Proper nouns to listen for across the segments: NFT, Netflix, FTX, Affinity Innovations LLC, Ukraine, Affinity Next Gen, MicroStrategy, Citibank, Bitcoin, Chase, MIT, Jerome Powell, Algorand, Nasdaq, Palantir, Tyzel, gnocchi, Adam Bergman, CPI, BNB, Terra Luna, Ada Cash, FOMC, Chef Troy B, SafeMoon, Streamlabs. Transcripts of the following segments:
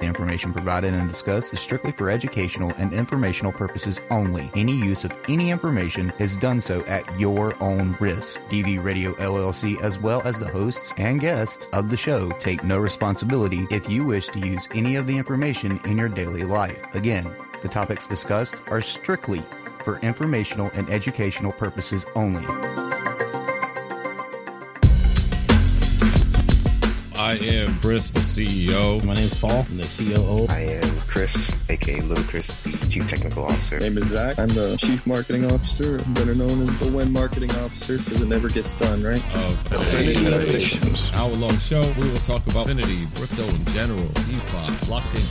The information provided and discussed is strictly for educational and informational purposes only. Any use of any information is done so at your own risk. DV Radio LLC, as well as the hosts and guests of the show, take no responsibility if you wish to use any of the information in your daily life. Again, the topics discussed are strictly for informational and educational purposes only. I am Chris, the CEO. My name is Paul, I'm the COO. I am Chris, aka Little Chris, the Chief Technical Officer. My name is Zach. I'm the Chief Marketing Officer, better known as the WEN Marketing Officer, because it never gets done, right? Affinity Innovations. Hour-long show, we will talk about Affinity, crypto in general, DeFi, blockchain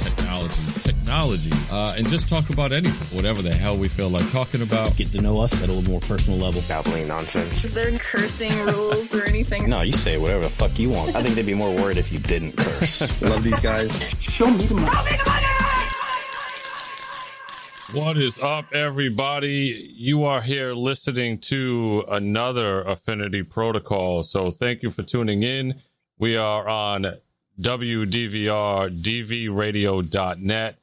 technology, and just talk about anything, whatever the hell we feel like talking about. Get to know us at a little more personal level. Babbling nonsense. Is there cursing rules or anything? No, you say whatever the fuck you want. I think they'd be more word if you didn't curse. Love these guys. Show me the money. What is up, everybody? You are here listening to another Affinity Protocol. So thank you for tuning in. We are on WDVR, dvradio.net.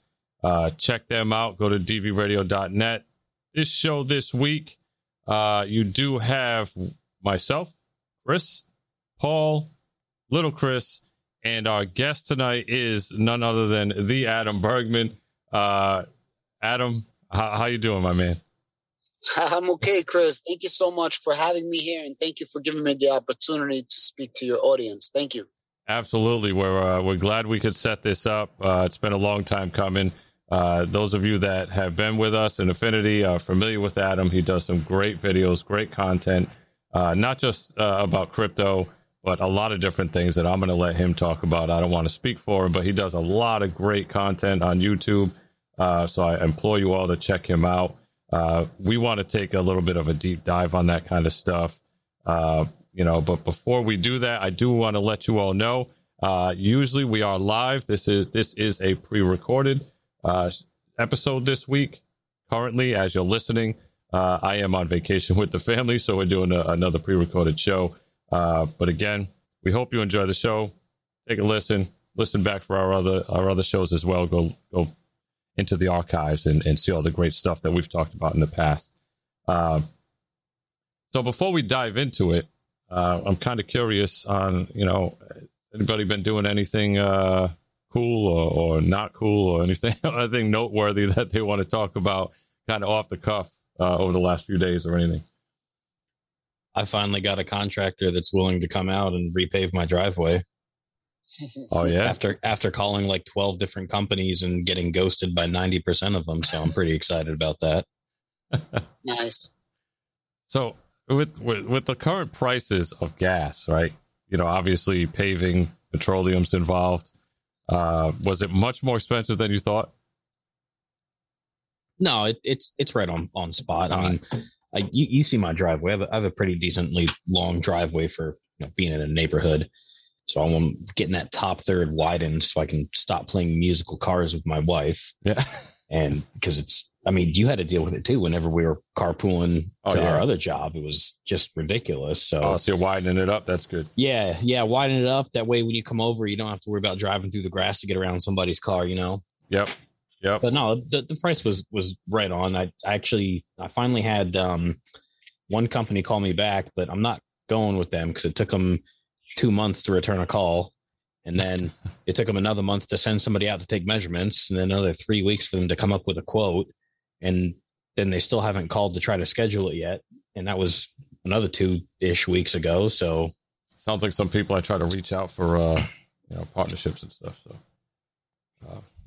Check them out. Go to dvradio.net. This show this week, you do have myself, Chris, Paul, Little Chris, and our guest tonight is none other than the Adam Bergman. Adam, how you doing, my man? I'm okay, Chris. Thank you so much for having me here, and thank you for giving me the opportunity to speak to your audience. Thank you. Absolutely. We're glad we could set this up. It's been a long time coming. Those of you that have been with us in Affinity are familiar with Adam. He does some great videos, great content, not just about crypto, but a lot of different things that I'm going to let him talk about. I don't want to speak for him, but he does a lot of great content on YouTube. So I implore you all to check him out. We want to take a little bit of a deep dive on that kind of stuff. But before we do that, I do want to let you all know, usually we are live. This is a pre-recorded episode this week. Currently, as you're listening, I am on vacation with the family, so we're doing another pre-recorded show. But again, we hope you enjoy the show. Take a listen back for our other shows as well. Go into the archives and see all the great stuff that we've talked about in the past. So before we dive into it, I'm kind of curious on, anybody been doing anything cool or not cool or anything noteworthy that they want to talk about kind of off the cuff over the last few days or anything? I finally got a contractor that's willing to come out and repave my driveway. Oh yeah. After calling like 12 different companies and getting ghosted by 90% of them. So I'm pretty excited about that. Nice. So with the current prices of gas, right? Obviously paving, petroleum's involved. Was it much more expensive than you thought? No, it's right on spot. You see my driveway. I have a pretty decently long driveway for being in a neighborhood. So I'm getting that top third widened so I can stop playing musical cars with my wife. Yeah. And because you had to deal with it too. Whenever we were carpooling to our other job, it was just ridiculous. So you're widening it up. That's good. Yeah. Yeah. Widen it up. That way, when you come over, you don't have to worry about driving through the grass to get around somebody's car, Yep. Yeah, but no, the price was right on. I finally had one company call me back, but I'm not going with them because it took them 2 months to return a call, and then it took them another month to send somebody out to take measurements, and then another 3 weeks for them to come up with a quote, and then they still haven't called to try to schedule it yet, and that was another 2-ish weeks ago. So sounds like some people I try to reach out for partnerships and stuff. So.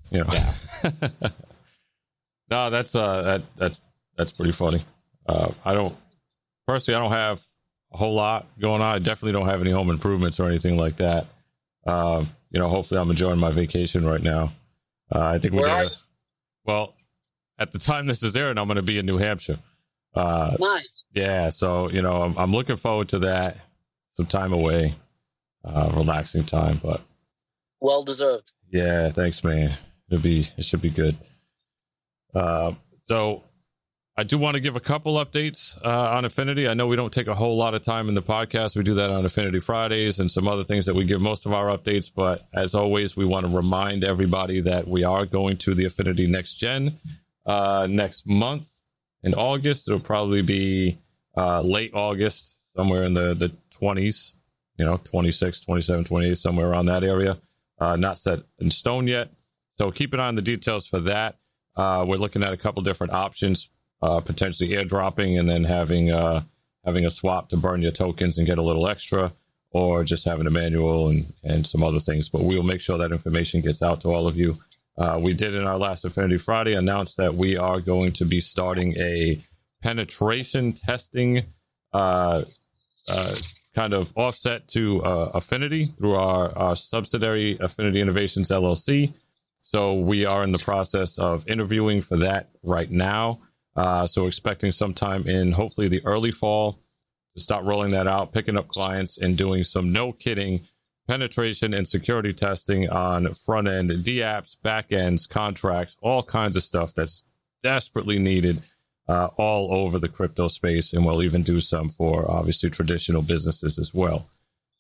Yeah. No, that's pretty funny. I don't have a whole lot going on. I definitely don't have any home improvements or anything like that. Hopefully I'm enjoying my vacation right now. I think well, at the time this is airing, I'm going to be in New Hampshire. Nice. Yeah. So, I'm looking forward to that. Some time away. relaxing time, but well deserved. Yeah, thanks, man. It should be good. So I do want to give a couple updates on Affinity. I know we don't take a whole lot of time in the podcast. We do that on Affinity Fridays and some other things that we give most of our updates. But as always, we want to remind everybody that we are going to the Affinity Next Gen next month in August. It'll probably be late August, somewhere in the 20s, 26, 27, 28, somewhere around that area. Not set in stone yet. So keep an eye on the details for that. We're looking at a couple different options. Potentially airdropping and then having a swap to burn your tokens and get a little extra, or just having a manual and some other things. But we'll make sure that information gets out to all of you. We did in our last Affinity Friday announce that we are going to be starting a penetration testing kind of offset to Affinity through our subsidiary Affinity Innovations LLC. So we are in the process of interviewing for that right now. So expecting sometime in hopefully the early fall to start rolling that out, picking up clients and doing some, no kidding, penetration and security testing on front end, DApps, back ends, contracts, all kinds of stuff that's desperately needed all over the crypto space. And we'll even do some for obviously traditional businesses as well.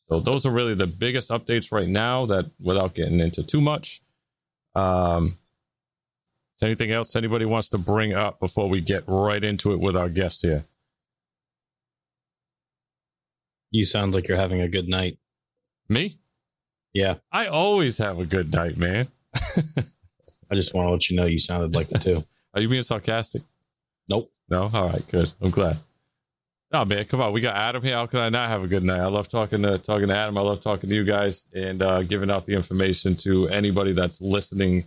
So those are really the biggest updates right now, that without getting into too much. Is anything else anybody wants to bring up before we get right into it with our guest here? You sound like you're having a good night. Me? Yeah. I always have a good night, man. I just want to let you know you sounded like it too. Are you being sarcastic? Nope. No? All right, good. I'm glad. No, man, come on. We got Adam here. How can I not have a good night? I love talking to Adam. I love talking to you guys and giving out the information to anybody that's listening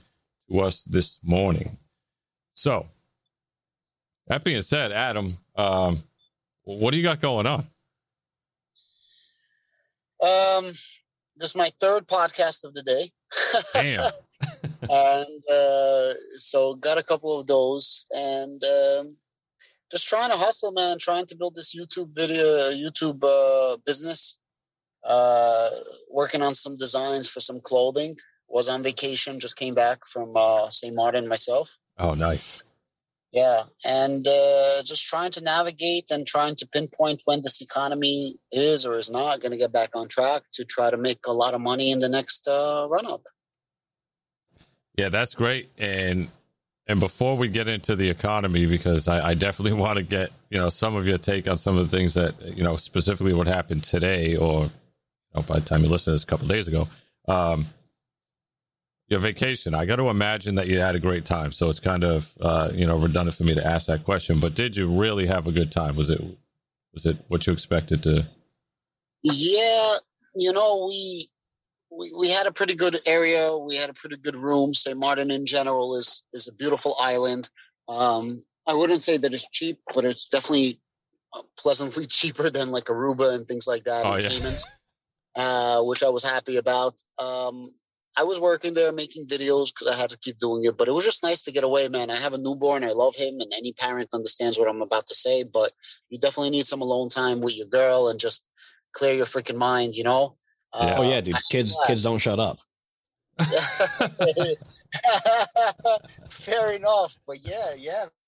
was this morning. So that being said, Adam, what do you got going on? This is my third podcast of the day. Damn. And so got a couple of those, and just trying to hustle, man, trying to build this YouTube business, working on some designs for some clothing. Was on vacation, just came back from St. Martin myself. Oh, nice. Yeah, and just trying to navigate and trying to pinpoint when this economy is or is not going to get back on track to try to make a lot of money in the next run-up. Yeah, that's great. And before we get into the economy, because I definitely want to get some of your take on some of the things that, specifically what happened today, or by the time you listen to this a couple of days ago, your vacation, I got to imagine that you had a great time. So it's kind of, redundant for me to ask that question, but did you really have a good time? Was it what you expected to? Yeah. We had a pretty good area. We had a pretty good room. St. Martin in general is a beautiful island. I wouldn't say that it's cheap, but it's definitely pleasantly cheaper than like Aruba and things like that. Oh, yeah. Payments, which I was happy about. I was working there making videos because I had to keep doing it, but it was just nice to get away, man. I have a newborn. I love him, and any parent understands what I'm about to say, but you definitely need some alone time with your girl and just clear your freaking mind, Oh, yeah, dude. Kids don't shut up. Fair enough. But yeah,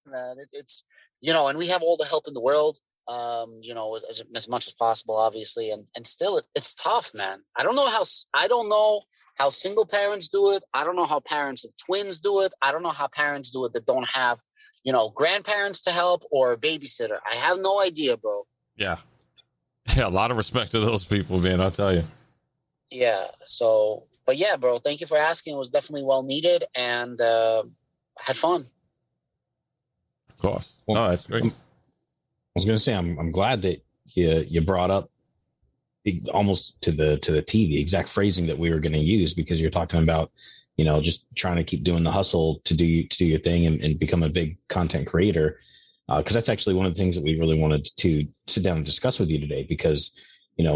man. It's, and we have all the help in the world. As much as possible, obviously, and still it's tough, man. I don't know how single parents do it. I don't know how parents of twins do it. I don't know how parents do it that don't have, grandparents to help or a babysitter. I have no idea, bro. Yeah, a lot of respect to those people, man. I'll tell you. Yeah. So, but yeah, bro, thank you for asking. It was definitely well needed, and I had fun. Of course. No, that's great. I was going to say, I'm glad that you brought up almost to the T, the exact phrasing that we were going to use, because you're talking about, just trying to keep doing the hustle to do your thing and become a big content creator. Because that's actually one of the things that we really wanted to sit down and discuss with you today, because,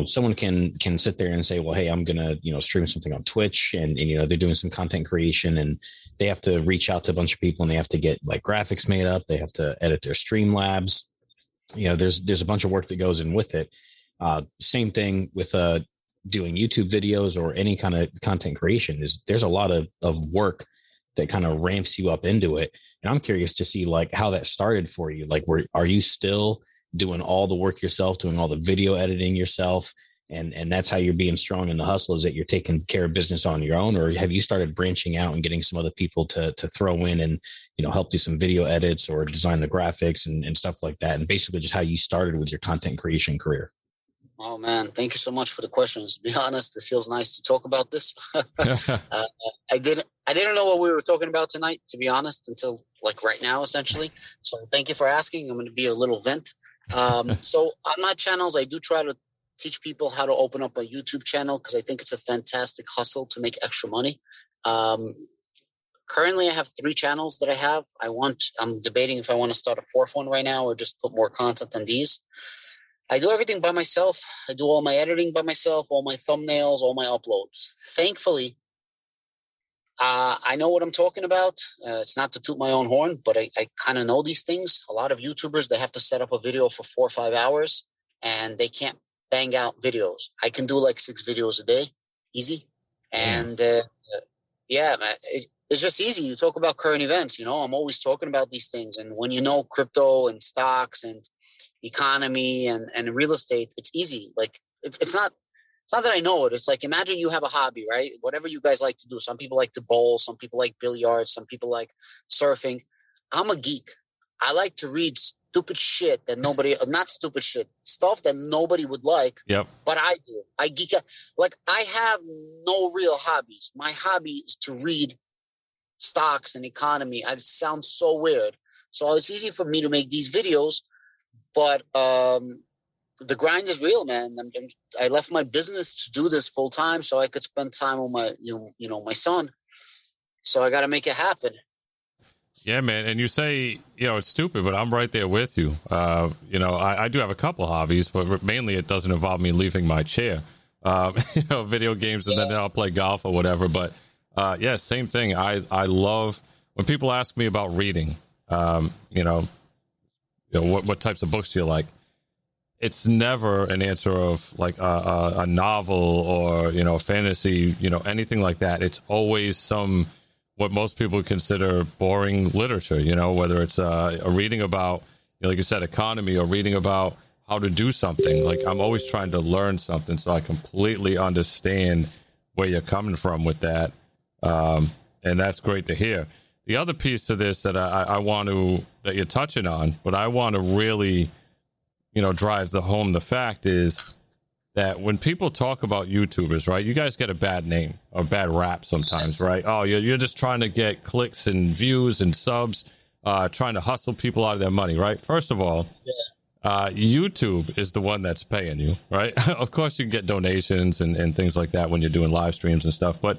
someone can sit there and say, well, hey, I'm going to, stream something on Twitch and they're doing some content creation and they have to reach out to a bunch of people and they have to get like graphics made up. They have to edit their Streamlabs. There's a bunch of work that goes in with it. Same thing with doing YouTube videos or any kind of content creation, is there's a lot of work that kind of ramps you up into it. And I'm curious to see like how that started for you. Like, are you still doing all the work yourself, doing all the video editing yourself? And that's how you're being strong in the hustle, is that you're taking care of business on your own? Or have you started branching out and getting some other people to throw in and, you know, help do some video edits or design the graphics and stuff like that? And basically just how you started with your content creation career. Oh, man, thank you so much for the questions. To be honest, it feels nice to talk about this. I didn't know what we were talking about tonight, to be honest, until like right now, essentially. So thank you for asking. I'm going to be a little vent. So on my channels, I do try to teach people how to open up a YouTube channel because I think it's a fantastic hustle to make extra money. Currently, I have 3 channels that I have. I'm debating if I want to start a 4th one right now or just put more content on these. I do everything by myself. I do all my editing by myself, all my thumbnails, all my uploads. Thankfully, I know what I'm talking about. It's not to toot my own horn, but I kind of know these things. A lot of YouTubers, they have to set up a video for 4 or 5 hours, and they can't bang out videos. I can do like 6 videos a day, easy. And it's just easy. You talk about current events, you know, I'm always talking about these things. And when you know crypto and stocks and economy and real estate, it's easy. Like it's not that I know it. It's like, imagine you have a hobby, right? Whatever you guys like to do. Some people like to bowl. Some people like billiards. Some people like surfing. I'm a geek. I like to read stupid shit that nobody, not stupid shit, stuff that nobody would like. Yep. But I do. I geek out. Like I have no real hobbies. My hobby is to read stocks and economy. It sounds so weird. So it's easy for me to make these videos. But the grind is real, man. I left my business to do this full time so I could spend time with my, my son. So I got to make it happen. Yeah, man. And you say, you know, it's stupid, but I'm right there with you. I do have a couple of hobbies, but mainly it doesn't involve me leaving my chair, video games, and then I'll play golf or whatever. But same thing. I love when people ask me about reading, what types of books do you like? It's never an answer of like a novel or, fantasy, anything like that. It's always what most people consider boring literature, whether it's a reading about, like you said, economy or reading about how to do something. Like I'm always trying to learn something. So I completely understand where you're coming from with that. And that's great to hear. The other piece of this that that you're touching on, but I want to really, drive the home the fact is that when people talk about YouTubers, right, you guys get a bad name or bad rap sometimes, right? Oh, you're just trying to get clicks and views and subs, trying to hustle people out of their money, right? First of all, YouTube is the one that's paying you, right? Of course, you can get donations and things like that when you're doing live streams and stuff, but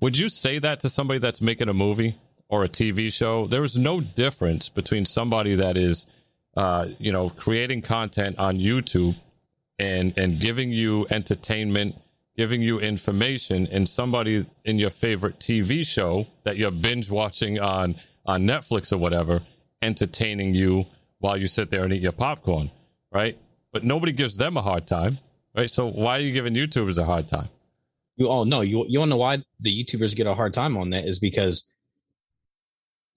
would you say that to somebody that's making a movie or a TV show? There is no difference between somebody that is, creating content on YouTube and giving you entertainment, giving you information, and somebody in your favorite TV show that you're binge watching on Netflix or whatever, entertaining you while you sit there and eat your popcorn, right? But nobody gives them a hard time, right? So why are you giving YouTubers a hard time? You all know, you want to know why the YouTubers get a hard time on that is because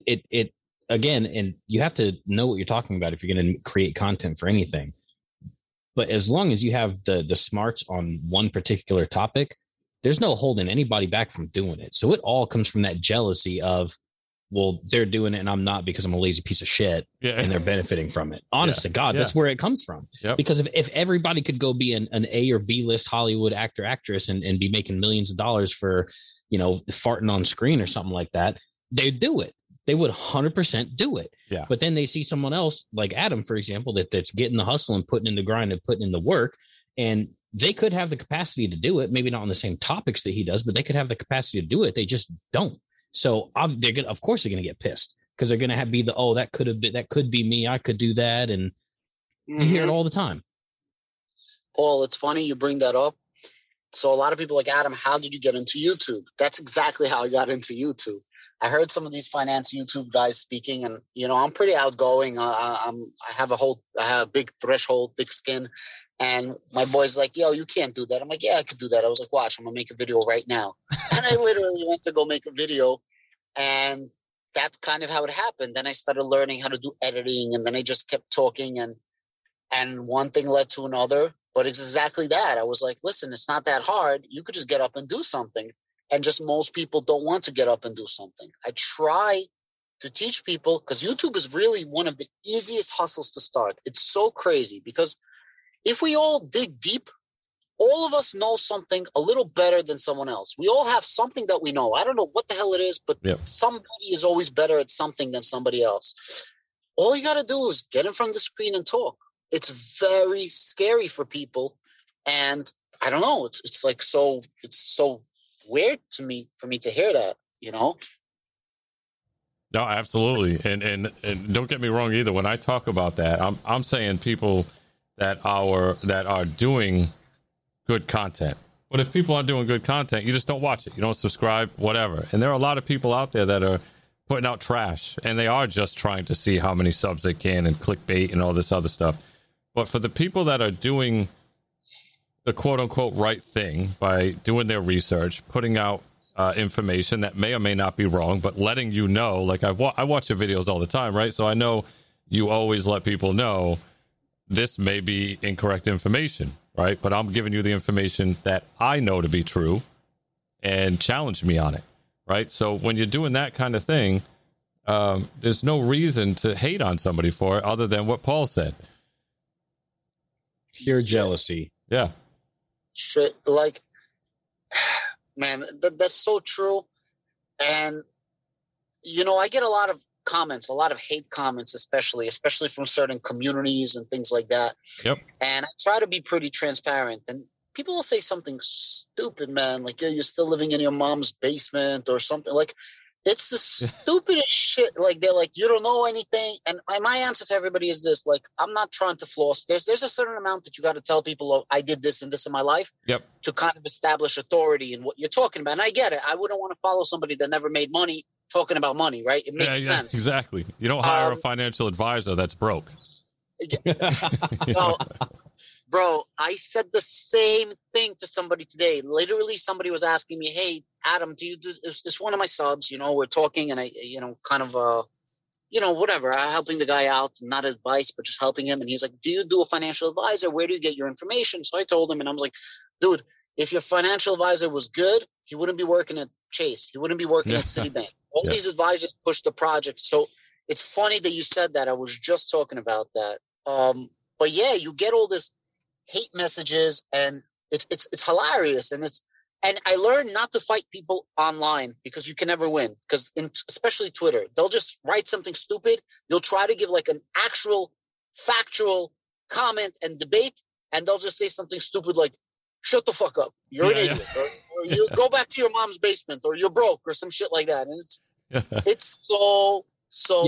it again, and you have to know what you're talking about if you're going to create content for anything. But as long as you have the smarts on one particular topic, there's no holding anybody back from doing it. So it all comes from that jealousy of, well, they're doing it and I'm not because I'm a lazy piece of shit and they're benefiting from it. Honest to God, that's where it comes from. Yep. Because if everybody could go be an A or B list Hollywood actor, actress and be making millions of dollars for, farting on screen or something like that, they'd do it. They would 100% do it. Yeah. But then they see someone else like Adam, for example, that's getting the hustle and putting in the grind and putting in the work. And they could have the capacity to do it. Maybe not on the same topics that he does, but they could have the capacity to do it. They just don't. So they're going to get pissed because they're going to be that could be me. I could do that. And you hear it all the time. Paul, it's funny you bring that up. So a lot of people like, Adam, how did you get into YouTube? That's exactly how I got into YouTube. I heard some of these finance YouTube guys speaking, and I'm pretty outgoing. I have a big threshold, thick skin, and my boy's like, "Yo, you can't do that." I'm like, "Yeah, I could do that." I was like, "Watch, I'm gonna make a video right now," and I literally went to go make a video, and that's kind of how it happened. Then I started learning how to do editing, and then I just kept talking, and one thing led to another. But it's exactly that. I was like, listen, it's not that hard. You could just get up and do something. And just most people don't want to get up and do something. I try to teach people, because YouTube is really one of the easiest hustles to start. It's so crazy, because if we all dig deep, all of us know something a little better than someone else. We all have something that we know. I don't know what the hell it is, but somebody is always better at something than somebody else. All you got to do is get in front of the screen and talk. It's very scary for people. And I don't know, it's so weird to me to hear that, No, absolutely. And don't get me wrong either. When I talk about that, I'm saying people that are doing good content. But if people aren't doing good content, you just don't watch it. You don't subscribe, whatever. And there are a lot of people out there that are putting out trash, and they are just trying to see how many subs they can and clickbait and all this other stuff. But for the people that are doing the quote unquote right thing by doing their research, putting out information that may or may not be wrong, but letting you know, like I watch your videos all the time, right? So I know you always let people know this may be incorrect information. Right. But I'm giving you the information that I know to be true, and challenge me on it. Right. So when you're doing that kind of thing, there's no reason to hate on somebody for it other than what Paul said. Pure jealousy. Yeah. Like, man, that's so true. And, I get a lot of comments, a lot of hate comments, especially from certain communities and things like that. Yep. And I try to be pretty transparent, and people will say something stupid, man, like, you're still living in your mom's basement or something. Like, it's the stupidest shit. Like, they're like, you don't know anything. And my answer to everybody is this, like, I'm not trying to floss. There's a certain amount that you got to tell people, oh, I did this and this in my life, to kind of establish authority in what you're talking about. And I get it. I wouldn't want to follow somebody that never made money talking about money, right? It makes sense. Exactly. You don't hire a financial advisor that's broke. Well, bro, I said the same thing to somebody today. Literally, somebody was asking me, hey, Adam, do you do this? One of my subs, we're talking, and I, kind of, whatever, I'm helping the guy out, not advice, but just helping him. And he's like, do you do a financial advisor? Where do you get your information? So I told him, and I was like, dude, if your financial advisor was good, he wouldn't be working at Chase. He wouldn't be working at Citibank. All these advisors push the project. So it's funny that you said that. I was just talking about that. But yeah, you get all this hate messages, and it's hilarious. And I learned not to fight people online, because you can never win. Because especially Twitter, they'll just write something stupid. You'll try to give like an actual factual comment and debate, and they'll just say something stupid like, shut the fuck up, you're an idiot, or you go back to your mom's basement, or you're broke, or some shit like that. And it's so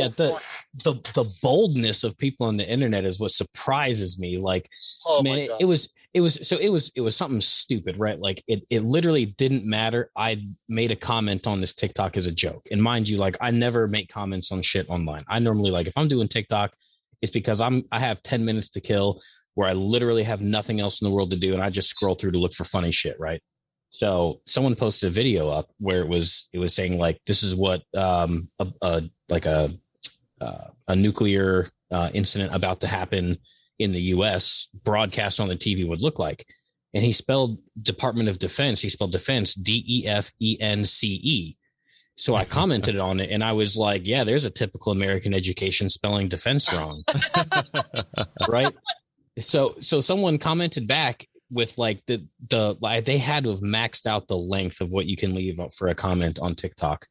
the boldness of people on the internet is what surprises me. Like, oh, man, it was something stupid, right? Like, it literally didn't matter. I made a comment on this TikTok as a joke, and mind you, like, I never make comments on shit online. I normally, like, if I'm doing TikTok, it's because I have 10 minutes to kill, where I literally have nothing else in the world to do, and I just scroll through to look for funny shit, right? So someone posted a video up where it was saying, like, this is what a nuclear incident about to happen in the U.S. broadcast on the TV would look like. And he spelled Department of Defense. He spelled defense DEFENCE. So I commented on it, and I was like, yeah, there's a typical American education spelling defense wrong. Right. So someone commented back with like the they had to have maxed out the length of what you can leave up for a comment on TikTok,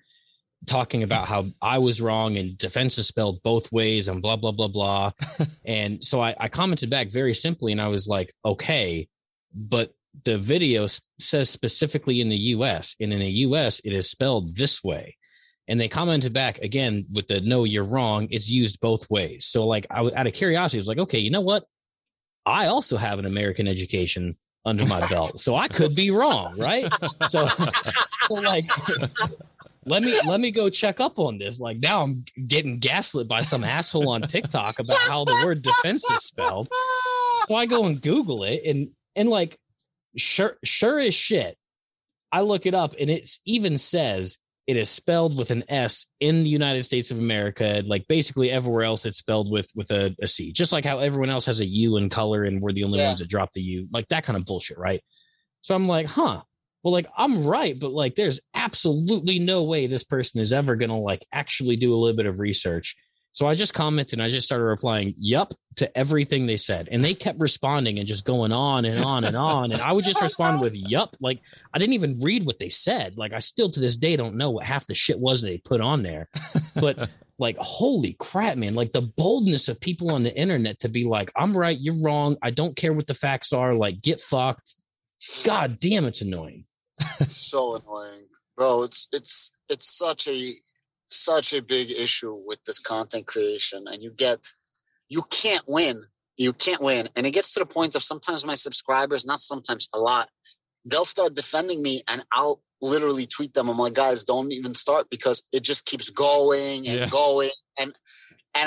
talking about how I was wrong and defense is spelled both ways and blah, blah, blah, blah. And so I commented back very simply, and I was like, okay, but the video says specifically in the U.S., and in the U.S. it is spelled this way. And they commented back again with the, no, you're wrong, it's used both ways. So like, I out of curiosity, I was like, okay, you know what? I also have an American education under my belt, so I could be wrong, right? So like, Let me go check up on this. Like, now I'm getting gaslit by some asshole on TikTok about how the word defense is spelled. So I go and Google it, and like, sure as shit, I look it up, and it even says it is spelled with an S in the United States of America. Like, basically everywhere else, it's spelled with a C, just like how everyone else has a U in color, and we're the only ones that drop the U, like that kind of bullshit, right? So I'm like, huh. Well, like, I'm right, but like, there's absolutely no way this person is ever going to like actually do a little bit of research. So I just commented and I just started replying, yep, to everything they said. And they kept responding and just going on and on and on. And I would just respond with, yep. Like, I didn't even read what they said. Like, I still to this day don't know what half the shit was they put on there. But like, holy crap, man. Like, the boldness of people on the internet to be like, I'm right, you're wrong, I don't care what the facts are, like, get fucked. God damn, it's annoying. So annoying, bro. It's such a big issue with this content creation, and you can't win, and it gets to the point of sometimes my subscribers, not sometimes, a lot, they'll start defending me, and I'll literally tweet them. I'm like, guys, don't even start, because it just keeps going and going, and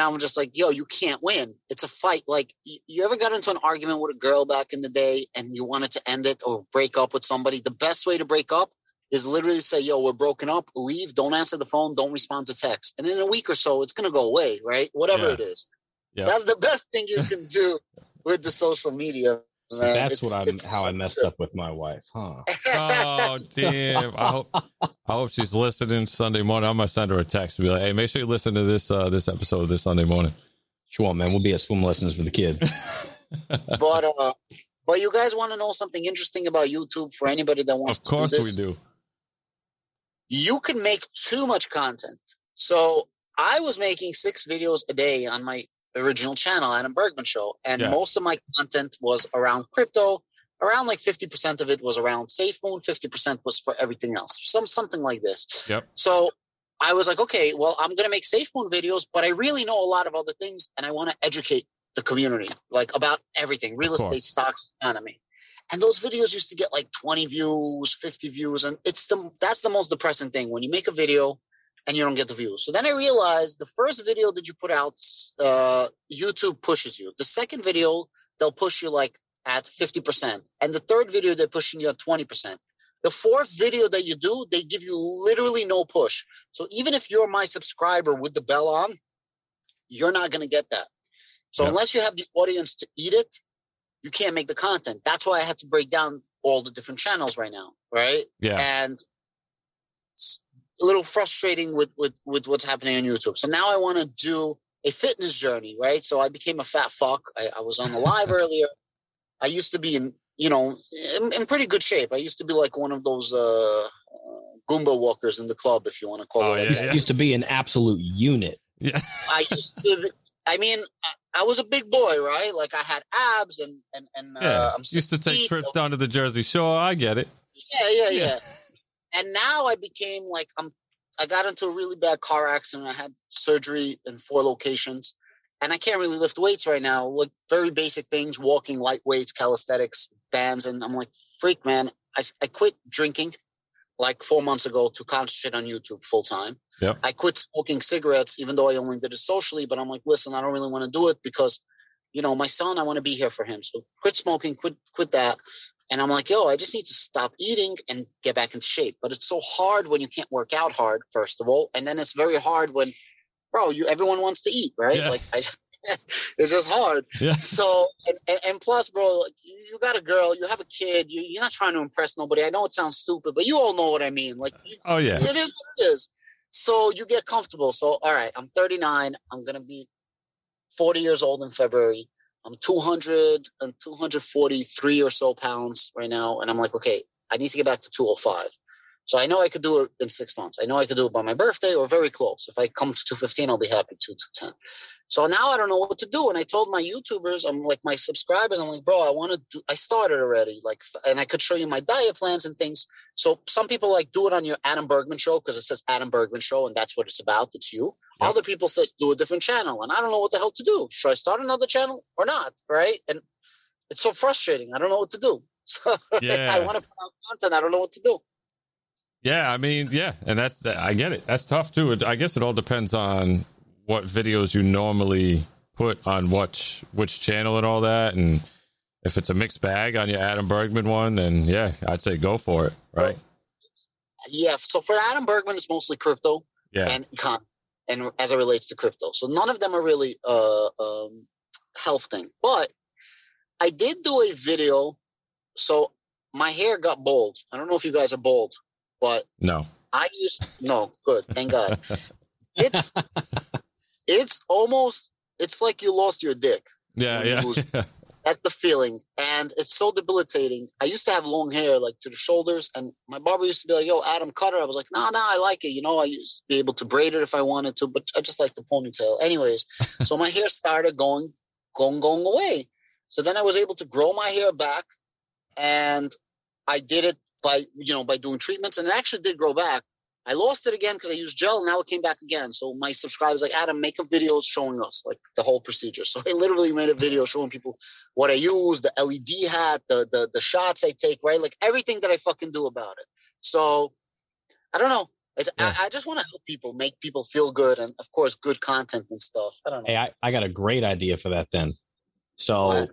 I'm just like, yo, you can't win. It's a fight. Like, you ever got into an argument with a girl back in the day and you wanted to end it or break up with somebody? The best way to break up is literally say, yo, we're broken up, leave, don't answer the phone, don't respond to text. And in a week or so, it's going to go away, right? Whatever it is. Yep. That's the best thing you can do with the social media. So that's how I messed up with my wife, huh? Oh, damn. I hope she's listening Sunday morning. I'm going to send her a text and be like, hey, make sure you listen to this episode this Sunday morning. She won't, man. We'll be at swim lessons for the kid. But you guys want to know something interesting about YouTube for anybody that wants to do this? Of course we do. You can make too much content. So I was making 6 videos a day on my original channel, Adam Bergman Show, and most of my content was around crypto. Around like 50% of it was around SafeMoon, 50% was for everything else, something like this. Yep. So I was like, okay, well, I'm going to make SafeMoon videos, but I really know a lot of other things, and I want to educate the community, like, about everything, real estate, stocks, economy. And those videos used to get like 20 views, 50 views, and that's the most depressing thing, when you make a video and you don't get the views. So then I realized the first video that you put out, YouTube pushes you. The second video, they'll push you like at 50%. And the third video, they're pushing you at 20%. The fourth video that you do, they give you literally no push. So even if you're my subscriber with the bell on, you're not going to get that. So unless you have the audience to eat it, you can't make the content. That's why I had to break down all the different channels right now, right? Yeah. And a little frustrating with what's happening on YouTube. So now I want to do a fitness journey, right? So I became a fat fuck. I was on the live earlier. I used to be in pretty good shape. I used to be like one of those Goomba walkers in the club, if you want to call it. I used to be an absolute unit. Yeah. I was a big boy, right? Like, I had abs and I'm used to take trips down to the Jersey Shore. I get it. Yeah. And now I became like, I got into a really bad car accident. I had surgery in 4 locations, and I can't really lift weights right now. Like, very basic things, walking, light weights, calisthenics, bands. And I'm like, freak, man. I quit drinking like 4 months ago to concentrate on YouTube full time. Yep. I quit smoking cigarettes, even though I only did it socially, but I'm like, listen, I don't really want to do it because, my son, I want to be here for him. So quit smoking, quit that. And I'm like, yo, I just need to stop eating and get back in shape. But it's so hard when you can't work out hard, first of all. And then it's very hard when, bro, everyone wants to eat, right? Yeah. Like, it's just hard. Yeah. So, and plus, bro, like, you got a girl, you have a kid, you're not trying to impress nobody. I know it sounds stupid, but you all know what I mean. Like, it is what it is. So you get comfortable. So, all right, I'm 39. I'm going to be 40 years old in February. I'm 243 or so pounds right now. And I'm like, okay, I need to get back to 205. So I know I could do it in 6 months. I know I could do it by my birthday or very close. If I come to 215, I'll be happy, 210. So now I don't know what to do. And I told my YouTubers, I'm like, my subscribers, I'm like, bro, I started already. Like, and I could show you my diet plans and things. So some people like, do it on your Adam Bergman Show, because it says Adam Bergman Show and that's what it's about. It's you. Yeah. Other people say, do a different channel. And I don't know what the hell to do. Should I start another channel or not? Right. And it's so frustrating. I don't know what to do. So I want to put out content. I don't know what to do. Yeah, I mean, yeah, and that's, I get it. That's tough too. I guess it all depends on what videos you normally put on which channel and all that. And if it's a mixed bag on your Adam Bergman one, then yeah, I'd say go for it, right? Yeah. So for Adam Bergman, it's mostly crypto and economy, and as it relates to crypto. So none of them are really health thing. But I did do a video. So my hair got bald. I don't know if you guys are bald, but no, good. Thank God. It's almost, it's like you lost your dick. Yeah. That's the feeling. And it's so debilitating. I used to have long hair, like to the shoulders. And my barber used to be like, yo, Adam, cut it. I was like, no, I like it. You know, I used to be able to braid it if I wanted to, but I just like the ponytail. Anyways, so my hair started going away. So then I was able to grow my hair back. And I did it by doing treatments. And it actually did grow back. I lost it again because I used gel. And now it came back again. So my subscribers like, Adam, make a video showing us like the whole procedure. So I literally made a video showing people what I use, the LED hat, the shots I take, right? Like everything that I fucking do about it. So I don't know. I just want to help people, make people feel good. And of course, good content and stuff. I don't know. Hey, I got a great idea for that then. So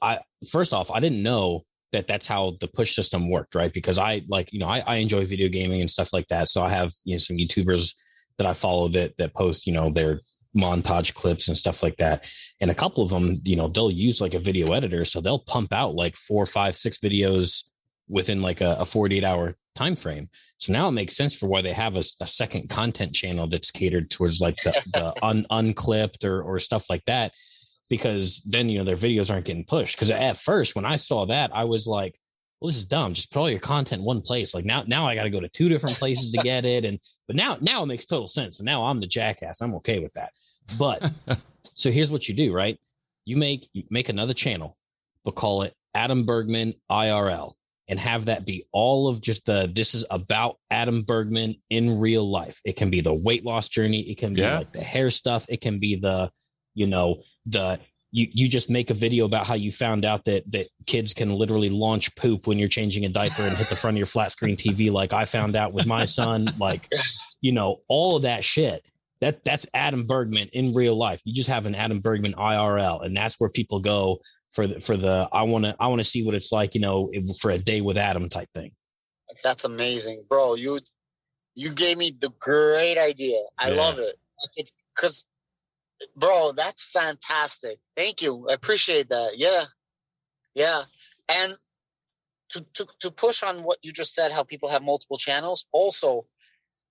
I, first off, I didn't know that's how the push system worked, right? Because I enjoy video gaming and stuff like that. So I have, some YouTubers that I follow that post, their montage clips and stuff like that. And a couple of them, they'll use like a video editor. So they'll pump out like 4, 5, 6 videos within like a 48-hour time frame. So now it makes sense for why they have a second content channel that's catered towards like the unclipped or stuff like that. Because then, their videos aren't getting pushed. Because at first, when I saw that, I was like, well, this is dumb. Just put all your content in one place. Like now I got to go to 2 different places to get it. But now it makes total sense. And now I'm the jackass. I'm okay with that. But so here's what you do, right? You make another channel, but call it Adam Bergman IRL and have that be all of just this is about Adam Bergman in real life. It can be the weight loss journey. It can be like the hair stuff. It can be the, you just make a video about how you found out that kids can literally launch poop when you're changing a diaper and hit the front of your flat screen TV. Like I found out with my son, like, all of that shit, that's Adam Bergman in real life. You just have an Adam Bergman IRL. And that's where people go for the, I want to see what it's like, for a day with Adam type thing. That's amazing, bro. You gave me the great idea. I love it. Bro, that's fantastic. Thank you. I appreciate that. Yeah. Yeah. And to push on what you just said, how people have multiple channels. Also,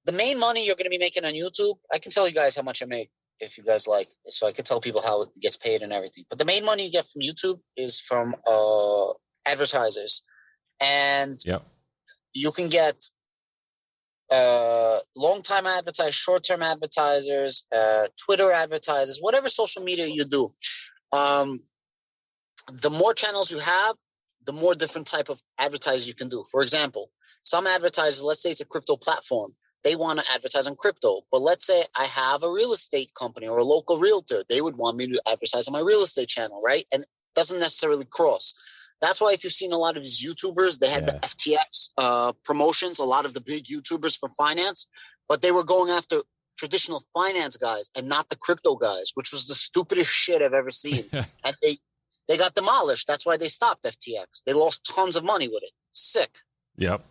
the main money you're going to be making on YouTube, I can tell you guys how much I make if you guys like. So I can tell people how it gets paid and everything. But the main money you get from YouTube is from advertisers. And you can get long-time advertisers, short-term advertisers, Twitter advertisers, whatever social media you do. The more channels you have, the more different type of advertisers you can do. For example, some advertisers, let's say it's a crypto platform. They want to advertise on crypto. But let's say I have a real estate company or a local realtor. They would want me to advertise on my real estate channel, right? And it doesn't necessarily cross. That's why if you've seen a lot of these YouTubers, they had the FTX promotions, a lot of the big YouTubers for finance, but they were going after traditional finance guys and not the crypto guys, which was the stupidest shit I've ever seen. And they got demolished. That's why they stopped FTX. They lost tons of money with it. Sick. Yep.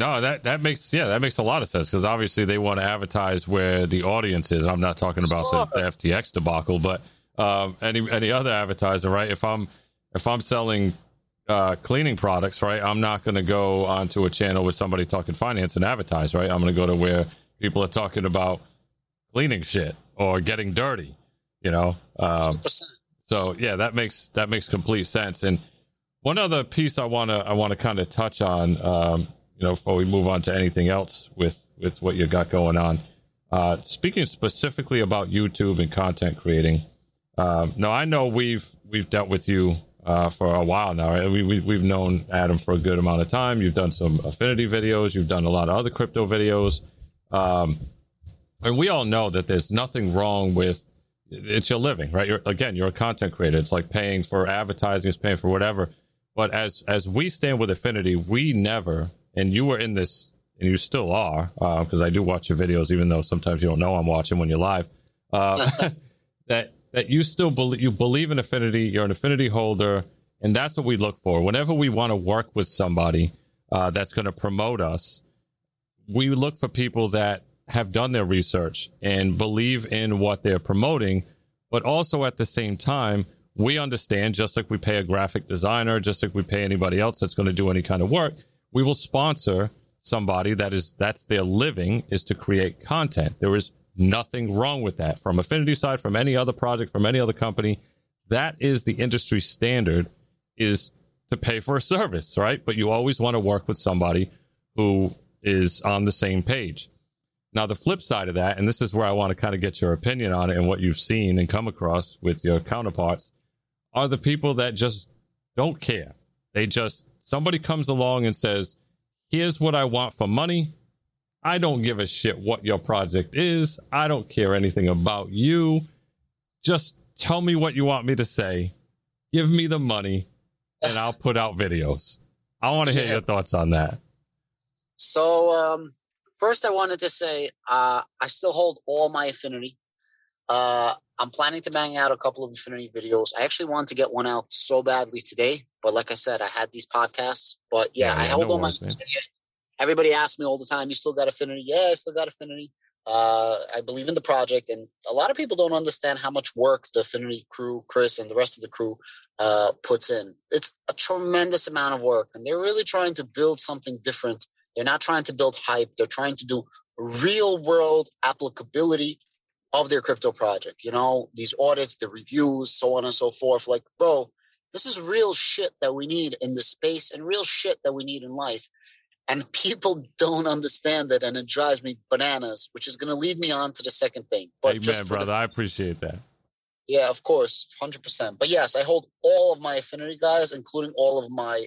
No, that makes a lot of sense because obviously they want to advertise where the audience is. I'm not talking about the FTX debacle, but any other advertiser, right? If I'm selling cleaning products, right, I'm not going to go onto a channel with somebody talking finance and advertise, right? I'm going to go to where people are talking about cleaning shit or getting dirty, 100%. So yeah, that makes complete sense. And one other piece I want to kind of touch on, before we move on to anything else with what you got going on, speaking specifically about YouTube and content creating. No, I know we've dealt with you for a while now, right? We've known Adam for a good amount of time. You've done some Affinity videos. You've done a lot of other crypto videos. And we all know that there's nothing wrong with it's your living, right? You're a content creator. It's like paying for advertising, it's paying for whatever. But as we stand with Affinity, we never and you were in this, and you still are, because I do watch your videos, even though sometimes you don't know I'm watching when you're live, that you still believe in affinity, you're an affinity holder, and that's what we look for. Whenever we want to work with somebody that's going to promote us, we look for people that have done their research and believe in what they're promoting, but also at the same time, we understand, just like we pay a graphic designer, just like we pay anybody else that's going to do any kind of work, we will sponsor somebody that's their living is to create content. There is nothing wrong with that. From Affinity side, from any other project, from any other company, that is the industry standard, is to pay for a service, right? But you always want to work with somebody who is on the same page. Now, the flip side of that, and this is where I want to kind of get your opinion on it and what you've seen and come across with your counterparts, are the people that just don't care. They just, somebody comes along and says, here's what I want for money. I don't give a shit what your project is. I don't care anything about you. Just tell me what you want me to say. Give me the money and I'll put out videos. I want to hear your thoughts on that. So, first, I wanted to say I still hold all my Affinity. I'm planning to bang out a couple of Affinity videos. I actually wanted to get one out so badly today, but like I said, I had these podcasts. But I hold all my Affinity. Everybody asks me all the time, you still got Affinity? Yeah, I still got Affinity. I believe in the project, and a lot of people don't understand how much work the Affinity crew, Chris, and the rest of the crew puts in. It's a tremendous amount of work, and they're really trying to build something different. They're not trying to build hype. They're trying to do real-world applicability of their crypto project. You know, these audits, the reviews, so on and so forth. Like, bro, this is real shit that we need in this space and real shit that we need in life. And people don't understand it, and it drives me bananas, which is going to lead me on to the second thing. But amen, brother. I appreciate that. Yeah, of course, 100%. But yes, I hold all of my Affinity guys, including all of my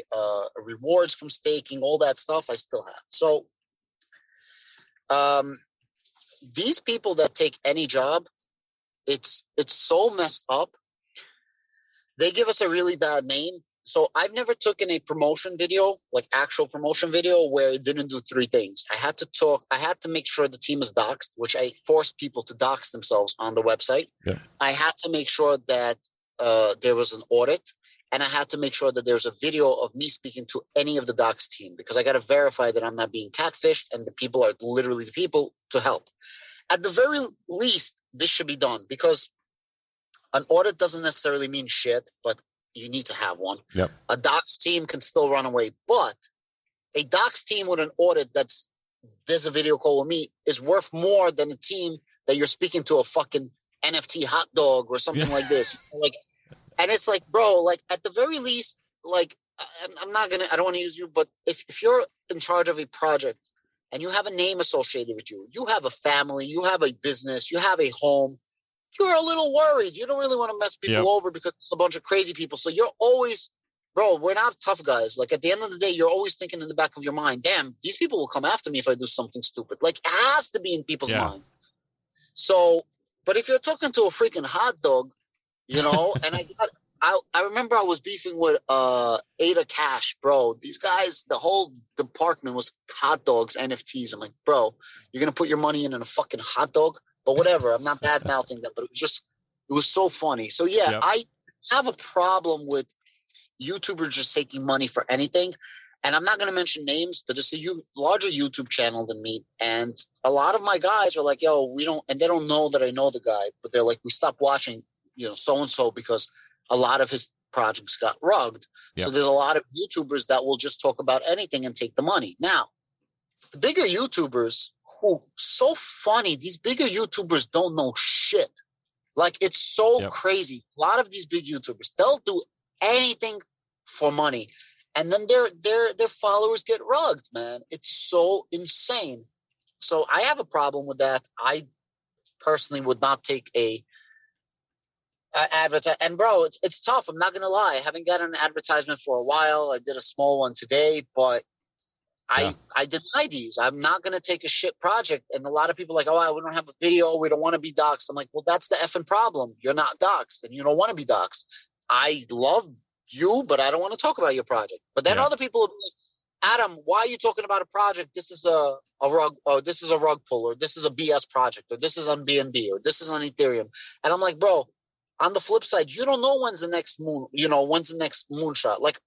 rewards from staking, all that stuff I still have. So these people that take any job, it's so messed up. They give us a really bad name. So I've never taken a promotion video, like actual promotion video, where it didn't do three things. I had to make sure the team is doxed, which I forced people to dox themselves on the website. Yeah. I had to make sure that there was an audit, and I had to make sure that there's a video of me speaking to any of the dox team, because I got to verify that I'm not being catfished and the people are literally the people to help. At the very least, this should be done, because an audit doesn't necessarily mean shit, but you need to have one. Yep. A docs team can still run away, but a docs team with an audit there's a video call with me is worth more than a team that you're speaking to a fucking NFT hot dog or something like this. And it's like, bro, like at the very least, like I don't want to use you, but if you're in charge of a project and you have a name associated with you, you have a family, you have a business, you have a home, you're a little worried. You don't really want to mess people over because it's a bunch of crazy people. So you're always, bro, we're not tough guys. Like at the end of the day, you're always thinking in the back of your mind, damn, these people will come after me if I do something stupid. Like it has to be in people's mind. So, but if you're talking to a freaking hot dog, you know, and I remember I was beefing with Ada Cash, bro. These guys, the whole department was hot dogs, NFTs. I'm like, bro, you're going to put your money in a fucking hot dog? But whatever, I'm not bad mouthing them, but it was so funny. So I have a problem with YouTubers just taking money for anything. And I'm not going to mention names, but it's a larger YouTube channel than me. And a lot of my guys are like, yo, and they don't know that I know the guy, but they're like, we stopped watching, you know, so-and-so because a lot of his projects got rugged. Yep. So there's a lot of YouTubers that will just talk about anything and take the money. Now, the bigger YouTubers who so funny, these bigger YouTubers don't know shit. Like it's so crazy. A lot of these big YouTubers, they'll do anything for money. And then their followers get rugged, man. It's so insane. So I have a problem with that. I personally would not take a advertisement. And bro, it's tough. I'm not going to lie. I haven't gotten an advertisement for a while. I did a small one today, but I deny these. I'm not going to take a shit project. And a lot of people are like, we don't have a video. We don't want to be doxxed. I'm like, well, that's the effing problem. You're not doxxed and you don't want to be doxxed. I love you, but I don't want to talk about your project. But then other people will be like, Adam, why are you talking about a project? This is a rug, or this is a rug pull, or this is a BS project, or this is on BNB, or this is on Ethereum. And I'm like, bro, on the flip side, you don't know when's the next moon, you know, when's the next moonshot. Like,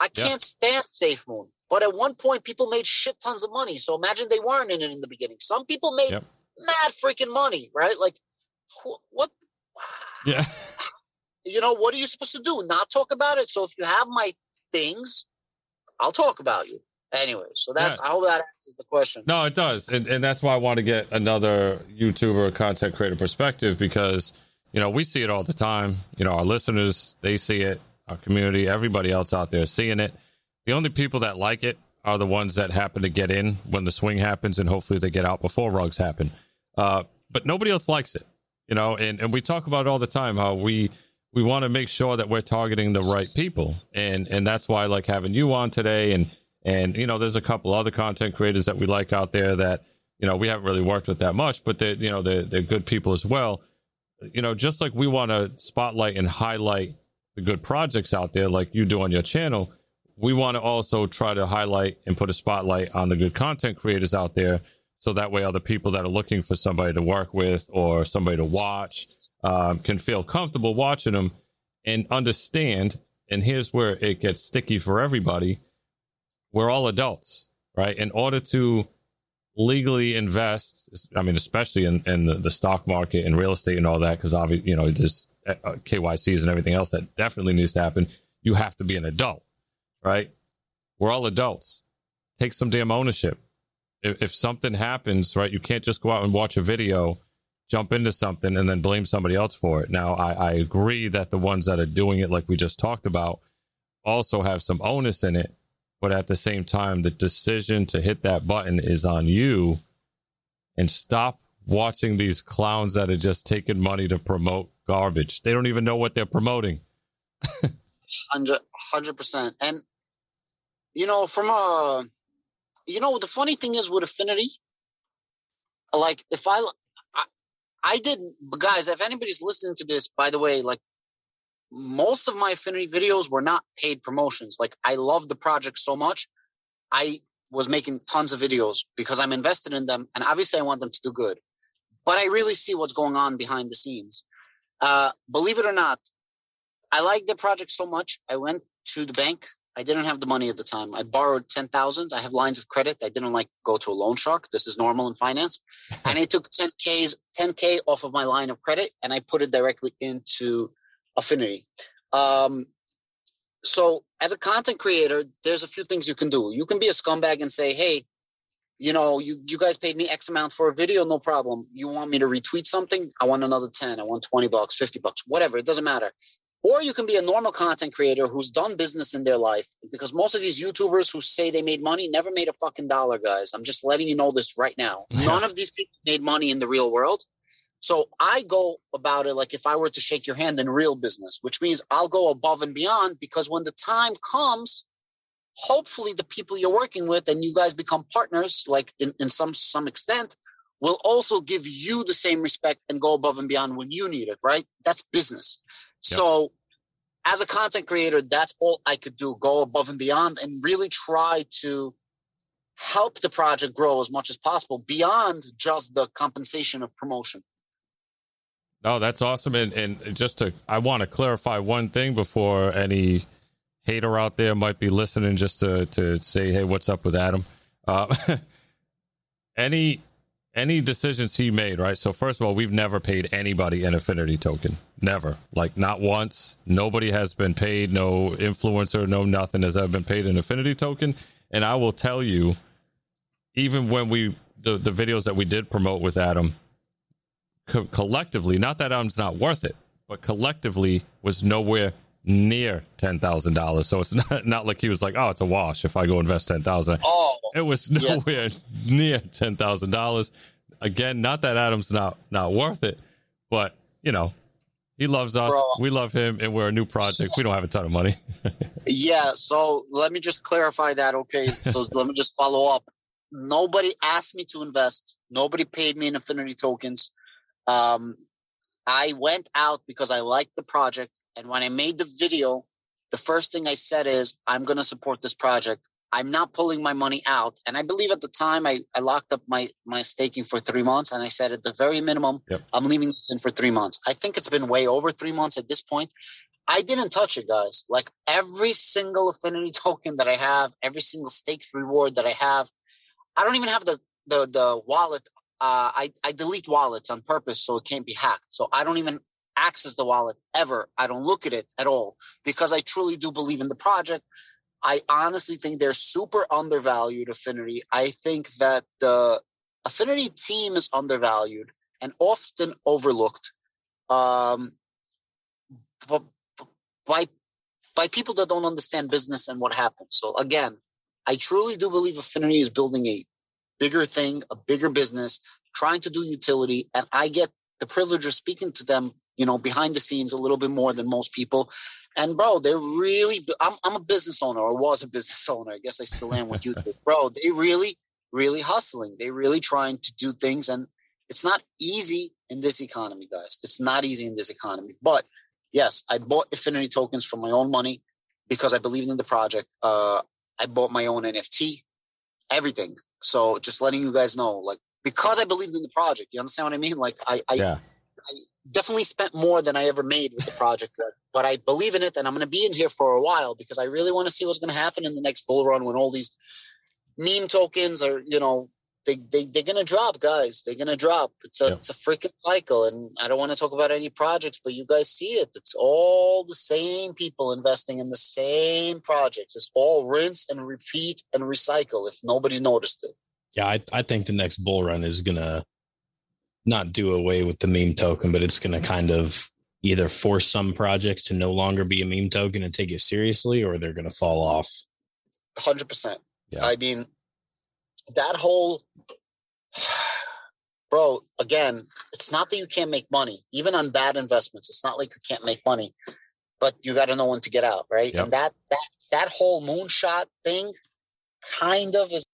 I can't stand SafeMoon. But at one point, people made shit tons of money. So imagine they weren't in it in the beginning. Some people made mad freaking money, right? Like, what? Yeah. You know, what are you supposed to do? Not talk about it? So if you have my things, I'll talk about you. Anyway, so that's I hope that answers the question. No, it does. And that's why I want to get another YouTuber content creator perspective, because, you know, we see it all the time. You know, our listeners, they see it. Our community, everybody else out there seeing it. The only people that like it are the ones that happen to get in when the swing happens, and hopefully they get out before rugs happen. But nobody else likes it, you know, and we talk about it all the time, how we want to make sure that we're targeting the right people. And that's why I like having you on today. And, you know, there's a couple other content creators that we like out there that, you know, we haven't really worked with that much, but you know, they're good people as well. You know, just like we want to spotlight and highlight the good projects out there, like you do on your channel, we want to also try to highlight and put a spotlight on the good content creators out there. So that way other people that are looking for somebody to work with or somebody to watch can feel comfortable watching them and understand. And here's where it gets sticky for everybody. We're all adults, right? In order to legally invest, I mean, especially in the stock market and real estate and all that, because obviously, you know, it's just KYCs and everything else that definitely needs to happen. You have to be an adult. Right? We're all adults. Take some damn ownership. If something happens, right, you can't just go out and watch a video, jump into something, and then blame somebody else for it. Now, I agree that the ones that are doing it, like we just talked about, also have some onus in it. But at the same time, the decision to hit that button is on you. And stop watching these clowns that are just taking money to promote garbage. They don't even know what they're promoting. 100%. And, you know, the funny thing is with Affinity, like if I did, guys, if anybody's listening to this, by the way, like most of my Affinity videos were not paid promotions. Like I love the project so much. I was making tons of videos because I'm invested in them. And obviously I want them to do good, but I really see what's going on behind the scenes. Believe it or not, I like the project so much. I went to the bank. I didn't have the money at the time. I borrowed $10,000. I have lines of credit. I didn't go to a loan shark. This is normal in finance. And I took 10K off of my line of credit and I put it directly into Affinity. So as a content creator, there's a few things you can do. You can be a scumbag and say, hey, you know, you guys paid me X amount for a video. No problem. You want me to retweet something? I want another 10. I want $20, $50, whatever. It doesn't matter. Or you can be a normal content creator who's done business in their life, because most of these YouTubers who say they made money never made a fucking dollar, guys. I'm just letting you know this right now. None of these people made money in the real world. So I go about it like if I were to shake your hand in real business, which means I'll go above and beyond, because when the time comes, hopefully the people you're working with and you guys become partners, like in some extent, will also give you the same respect and go above and beyond when you need it, right? That's business. So as a content creator, that's all I could do, go above and beyond and really try to help the project grow as much as possible beyond just the compensation of promotion. No, that's awesome. And I want to clarify one thing before any hater out there might be listening, just to say, hey, what's up with Adam? Any decisions he made, right? So first of all, we've never paid anybody an Affinity token. Never. Like not once. Nobody has been paid. No influencer, no nothing has ever been paid an Affinity token. And I will tell you, even when the videos that we did promote with Adam, collectively, not that Adam's not worth it, but collectively was nowhere near $10,000. So it's not like he was like, oh, it's a wash if I go invest $10,000. Oh, it was nowhere near $10,000. Again, not that Adam's not worth it, but you know, he loves us, we love him, and we're a new project. We don't have a ton of money. So let me just clarify that. Okay. So let me just follow up. Nobody asked me to invest. Nobody paid me in Affinity tokens. I went out because I liked the project. And when I made the video, the first thing I said is, I'm going to support this project. I'm not pulling my money out. And I believe at the time I locked up my staking for 3 months. And I said, at the very minimum, I'm leaving this in for 3 months. I think it's been way over 3 months at this point. I didn't touch it, guys. Like every single Affinity token that I have, every single staked reward that I have, I don't even have the wallet. I delete wallets on purpose so it can't be hacked. So I don't even access the wallet ever. I don't look at it at all because I truly do believe in the project. I honestly think they're super undervalued, Affinity. I think that the Affinity team is undervalued and often overlooked by people that don't understand business and what happens. So again, I truly do believe Affinity is building a bigger thing, a bigger business, trying to do utility. And I get the privilege of speaking to them, you know, behind the scenes a little bit more than most people. And bro, they're really, I'm a business owner, or was a business owner. I guess I still am with YouTube. Bro, they really, really hustling. They really trying to do things. And it's not easy in this economy, guys. It's not easy in this economy. But yes, I bought Affinity tokens from my own money because I believed in the project. I bought my own NFT, everything. So just letting you guys know, like, because I believed in the project, you understand what I mean? Like I definitely spent more than I ever made with the project, but I believe in it and I'm going to be in here for a while because I really want to see what's going to happen in the next bull run when all these meme tokens are, you know, they're going to drop, guys. They're going to drop. It's a freaking cycle. And I don't want to talk about any projects, but you guys see it. It's all the same people investing in the same projects. It's all rinse and repeat and recycle if nobody noticed it. Yeah, I think the next bull run is going to not do away with the meme token, but it's going to kind of either force some projects to no longer be a meme token and take it seriously, or they're going to fall off. 100%. Yeah. I mean, that whole, bro, again, it's not that you can't make money, even on bad investments. It's not like you can't make money, but you got to know when to get out, right? Yep. And that whole moonshot thing kind of is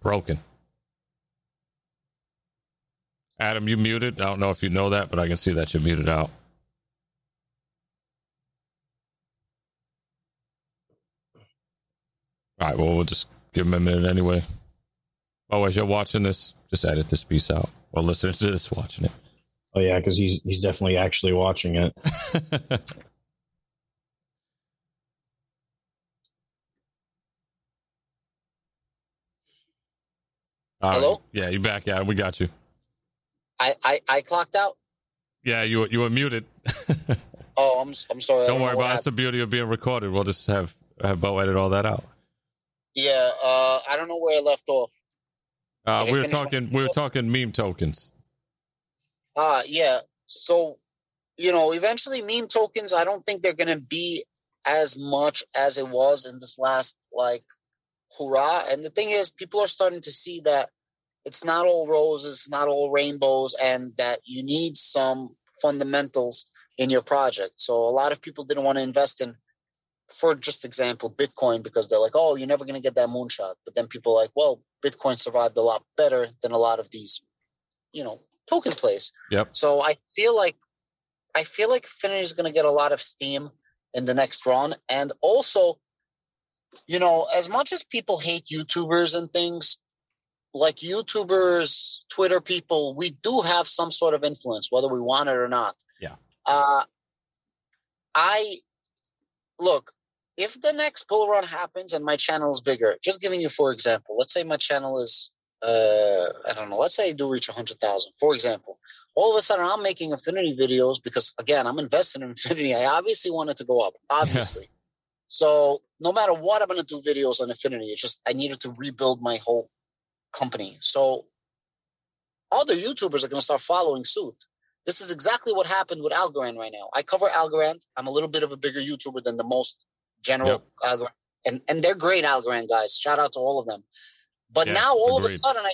broken. Adam, you muted. I don't know if you know that, but I can see that you muted out. All right, well, we'll just give him a minute anyway. Oh, as you're watching this, just edit this piece out. Well, listeners to this watching it. Oh, yeah, because he's definitely actually watching it. Hello? Right. Yeah, you're back, Adam. We got you. I clocked out. Yeah, you were muted. Oh, I'm sorry. Don't worry about it. That's the beauty of being recorded. We'll just have Bo edit all that out. Yeah, I don't know where I left off. We were talking meme tokens. Yeah. So, you know, eventually meme tokens, I don't think they're going to be as much as it was in this last like hurrah. And the thing is, people are starting to see that it's not all roses, it's not all rainbows, and that you need some fundamentals in your project. So a lot of people didn't want to invest in, for just example, Bitcoin, because they're like, oh, you're never going to get that moonshot. But then people are like, well, Bitcoin survived a lot better than a lot of these, you know, token plays. Yep. So I feel like Affinity is going to get a lot of steam in the next run. And also, you know, as much as people hate YouTubers and things, like YouTubers, Twitter people, we do have some sort of influence, whether we want it or not. Yeah. Look, if the next bull run happens and my channel is bigger, just giving you for example, let's say my channel is, I don't know, let's say I do reach 100,000, for example. All of a sudden, I'm making Affinity videos because, again, I'm invested in Affinity. I obviously want it to go up, obviously. Yeah. So no matter what, I'm going to do videos on Affinity. It's just I needed to rebuild my whole company. So other YouTubers are going to start following suit. This is exactly what happened with Algorand right now. I cover Algorand. I'm a little bit of a bigger YouTuber than the most general Algorand. And they're great Algorand guys. Shout out to all of them. But now all of a sudden,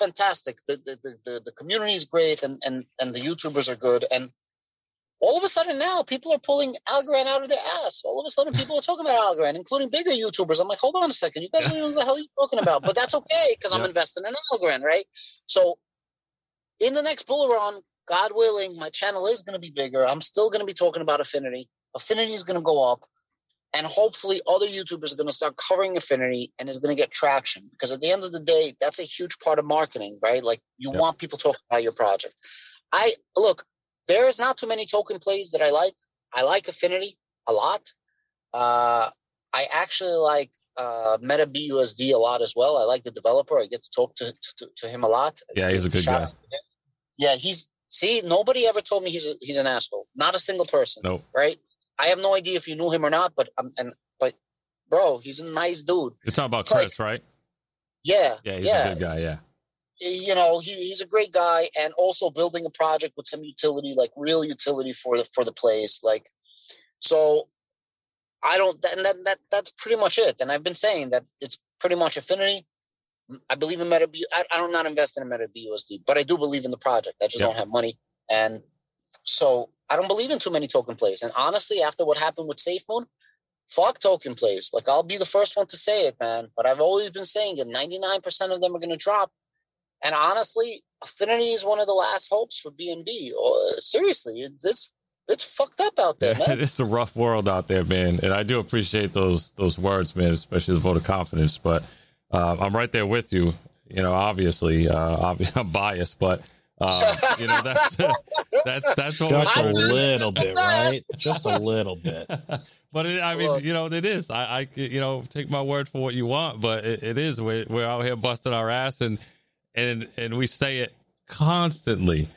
fantastic. The community is great and the YouTubers are good. And all of a sudden now people are pulling Algorand out of their ass. All of a sudden people are talking about Algorand, including bigger YouTubers. I'm like, hold on a second. You guys don't know what the hell you're talking about. But that's okay because I'm investing in Algorand, right? So in the next bull run, God willing, my channel is going to be bigger. I'm still going to be talking about Affinity. Affinity is going to go up. And hopefully other YouTubers are going to start covering Affinity and is going to get traction. Because at the end of the day, that's a huge part of marketing, right? Like you yep. want people talking about your project. Look, there is not too many token plays that I like. I like Affinity a lot. I actually like MetaBUSD a lot as well. I like the developer. I get to talk to him a lot. Yeah, he's a good guy. Yeah, nobody ever told me he's an asshole. Not a single person. No. Nope. Right? I have no idea if you knew him or not, but bro, he's a nice dude. You're talking about Chris, right? Yeah. Yeah, he's a good guy, yeah. You know, he's a great guy, and also building a project with some utility, like real utility for the place. Like, so I don't, and that's pretty much it. And I've been saying that it's pretty much Affinity. I believe in MetaBUSD. I do not invest in MetaBUSD, but I do believe in the project. I just don't have money, and so I don't believe in too many token plays. And honestly, after what happened with SafeMoon, fuck token plays. Like, I'll be the first one to say it, man. But I've always been saying it. 99% of them are going to drop. And honestly, Affinity is one of the last hopes for BNB. Seriously, it's fucked up out there, man. It's a rough world out there, man. And I do appreciate those words, man, especially the vote of confidence. But I'm right there with you. You know, obviously I'm biased, but you know, that's what just a little bit, right? Just a little bit. But you know, it is. I you know, take my word for what you want, but it is. We're out here busting our ass and we say it constantly.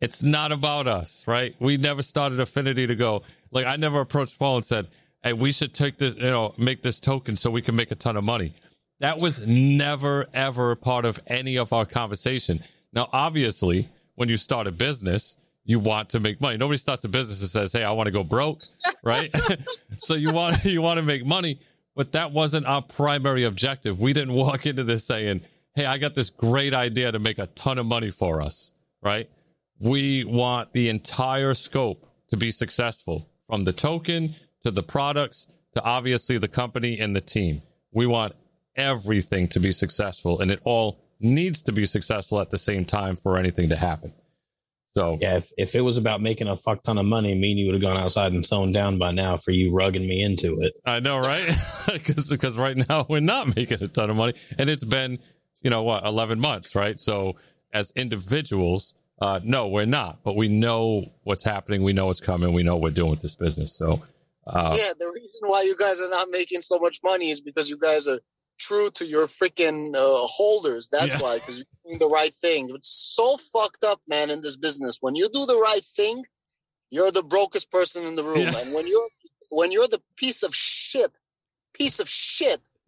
It's not about us, right? We never started Affinity to go. Like, I never approached Paul and said, "Hey, we should take this, you know, make this token so we can make a ton of money." That was never, ever part of any of our conversation. Now, obviously, when you start a business, you want to make money. Nobody starts a business and says, "Hey, I want to go broke," right? So you want to make money, but that wasn't our primary objective. We didn't walk into this saying, "Hey, I got this great idea to make a ton of money for us," right? We want the entire scope to be successful, from the token to the products to obviously the company and the team. We want everything to be successful, and it all needs to be successful at the same time for anything to happen. So yeah, if it was about making a fuck ton of money, me and you would have gone outside and thrown down by now for you rugging me into it. I know, right? Because right now we're not making a ton of money, and it's been, you know what, 11 months, right? So as individuals, no, we're not, but we know what's happening. We know what's coming. We know what we're doing with this business. So yeah, the reason why you guys are not making so much money is because you guys are true to your freaking holders. That's why, because you're doing the right thing. It's so fucked up, man, in this business. When you do the right thing, you're the brokest person in the room. Yeah. And when you're the piece of shit,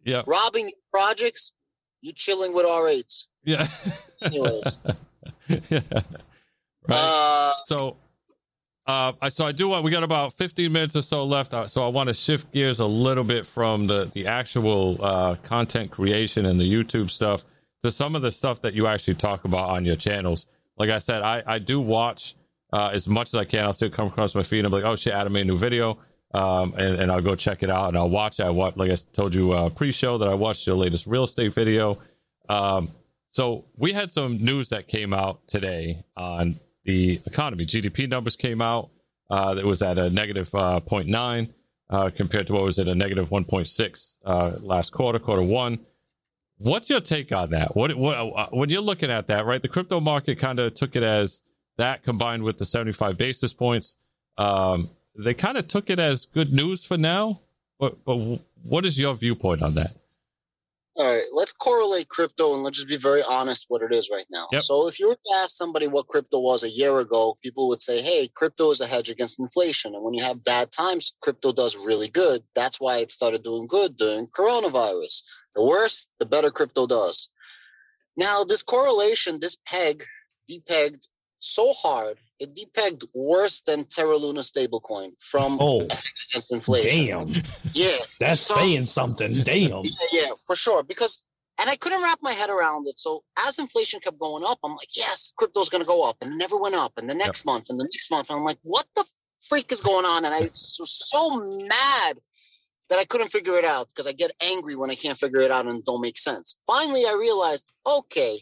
yeah, robbing projects, you're chilling with R8s. Yeah. Anyways. Yeah. Right. We got about 15 minutes or so left. So I want to shift gears a little bit from the actual content creation and the YouTube stuff to some of the stuff that you actually talk about on your channels. Like I said, I do watch as much as I can. I'll still come across my feed and be like, "Oh shit, Adam made a new video." And I'll go check it out and I'll watch. Like I told you pre-show that I watched your latest real estate video. So we had some news that came out today on the economy. GDP numbers came out. It was at a negative 0.9 compared to what was at a negative 1.6 last quarter one. What's your take on that? What when you're looking at that, right? The crypto market kind of took it as that combined with the 75 basis points. They kind of took it as good news for now, but what is your viewpoint on that? All right, let's correlate crypto and let's just be very honest what it is right now. Yep. So if you were to ask somebody what crypto was a year ago, people would say, "Hey, crypto is a hedge against inflation." And when you have bad times, crypto does really good. That's why it started doing good during coronavirus. The worse, the better crypto does. Now, this correlation, this peg, depegged so hard. It depegged worse than Terra Luna stablecoin from against inflation. Damn. Yeah. That's saying something. Damn. Yeah, for sure. Because, and I couldn't wrap my head around it. So as inflation kept going up, I'm like, yes, crypto's going to go up. And it never went up. And the next month and the next month. And I'm like, what the freak is going on? And I was so mad that I couldn't figure it out, because I get angry when I can't figure it out and it don't make sense. Finally, I realized, okay,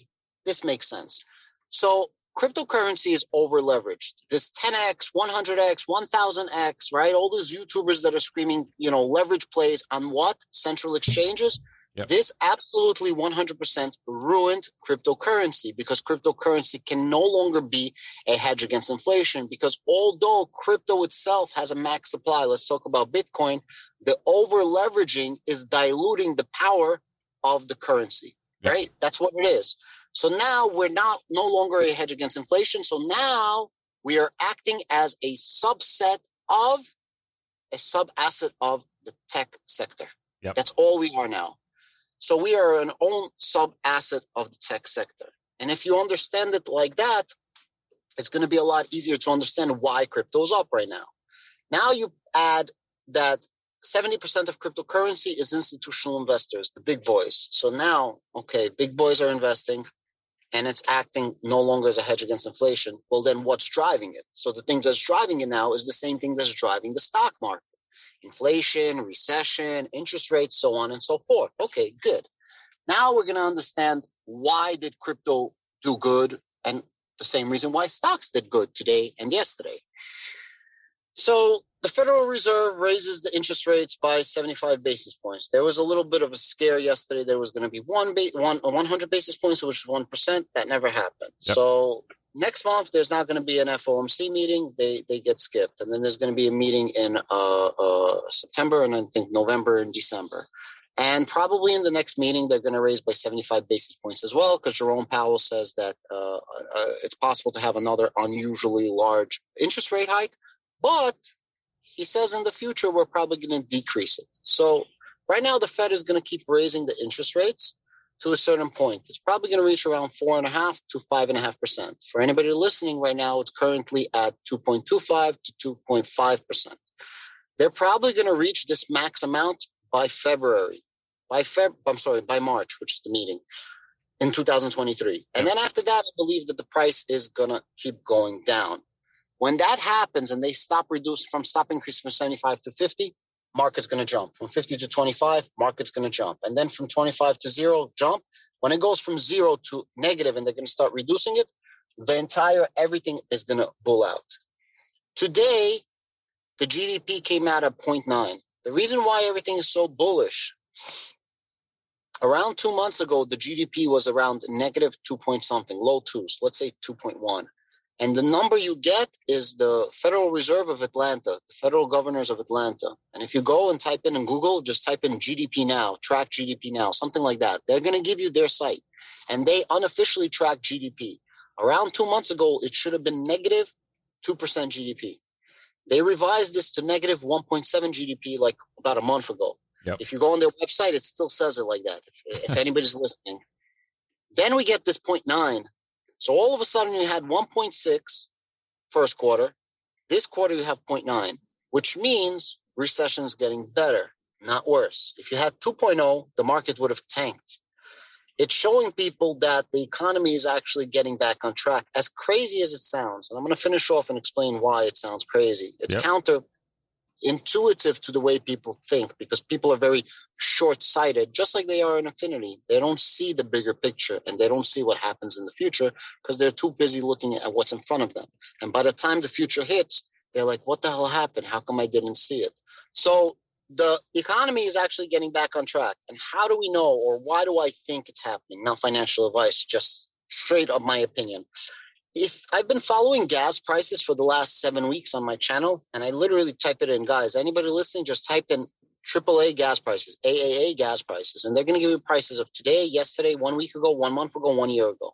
this makes sense. So cryptocurrency is over-leveraged. This 10x, 100x, 1000x, right? All those YouTubers that are screaming, you know, leverage plays on what? Central exchanges. Yep. This absolutely 100% ruined cryptocurrency, because cryptocurrency can no longer be a hedge against inflation, because although crypto itself has a max supply, let's talk about Bitcoin, the over-leveraging is diluting the power of the currency, yep. right? That's what it is. So now we're not no longer a hedge against inflation. So now we are acting as a subset of a sub-asset of the tech sector. Yep. That's all we are now. So we are an own sub-asset of the tech sector. And if you understand it like that, it's going to be a lot easier to understand why crypto is up right now. Now you add that 70% of cryptocurrency is institutional investors, the big boys. So now, okay, big boys are investing and it's acting no longer as a hedge against inflation. Well, then what's driving it? So the thing that's driving it now is the same thing that's driving the stock market. Inflation, recession, interest rates, so on and so forth. Okay, good. Now we're going to understand why did crypto do good, and the same reason why stocks did good today and yesterday. So the Federal Reserve raises the interest rates by 75 basis points. There was a little bit of a scare yesterday. There was going to be 100 basis points, which is 1%. That never happened. Yep. So next month, there's not going to be an FOMC meeting. They get skipped. And then there's going to be a meeting in September, and I think November and December. And probably in the next meeting, they're going to raise by 75 basis points as well, because Jerome Powell says that it's possible to have another unusually large interest rate hike. But he says in the future, we're probably going to decrease it. So right now, the Fed is going to keep raising the interest rates to a certain point. It's probably going to reach around 4.5 to 5.5%. For anybody listening right now, it's currently at 2.25 to 2.5%. They're probably going to reach this max amount by March, which is the meeting in 2023. And then after that, I believe that the price is going to keep going down. When that happens and they stop increasing from 75 to 50, market's going to jump. From 50 to 25, market's going to jump. And then from 25 to 0, jump. When it goes from 0 to negative and they're going to start reducing it, the entire everything is going to bull out. Today, the GDP came out at 0.9. The reason why everything is so bullish, around 2 months ago, the GDP was around negative 2 point something, low 2s, let's say 2.1. And the number you get is the Federal Reserve of Atlanta, the federal governors of Atlanta. And if you go and type in Google, just type in GDP now, track GDP now, something like that. They're going to give you their site. And they unofficially track GDP. Around 2 months ago, it should have been negative 2% GDP. They revised this to negative 1.7 GDP like about a month ago. Yep. If you go on their website, it still says it like that, if anybody's listening. Then we get this 0.9. So all of a sudden you had 1.6 first quarter. This quarter you have 0.9, which means recession is getting better, not worse. If you had 2.0, the market would have tanked. It's showing people that the economy is actually getting back on track, as crazy as it sounds. And I'm going to finish off and explain why it sounds crazy. It's counterintuitive to the way people think, because people are very short-sighted, just like they are in Affinity. They don't see the bigger picture and they don't see what happens in the future because they're too busy looking at what's in front of them. And by the time the future hits, they're like, what the hell happened? How come I didn't see it? So the economy is actually getting back on track. And how do we know, or why do I think it's happening? Not financial advice, just straight up my opinion. If I've been following gas prices for the last 7 weeks on my channel, and I literally type it in, guys, anybody listening, just type in AAA gas prices, AAA gas prices, and they're going to give you prices of today, yesterday, 1 week ago, 1 month ago, 1 year ago.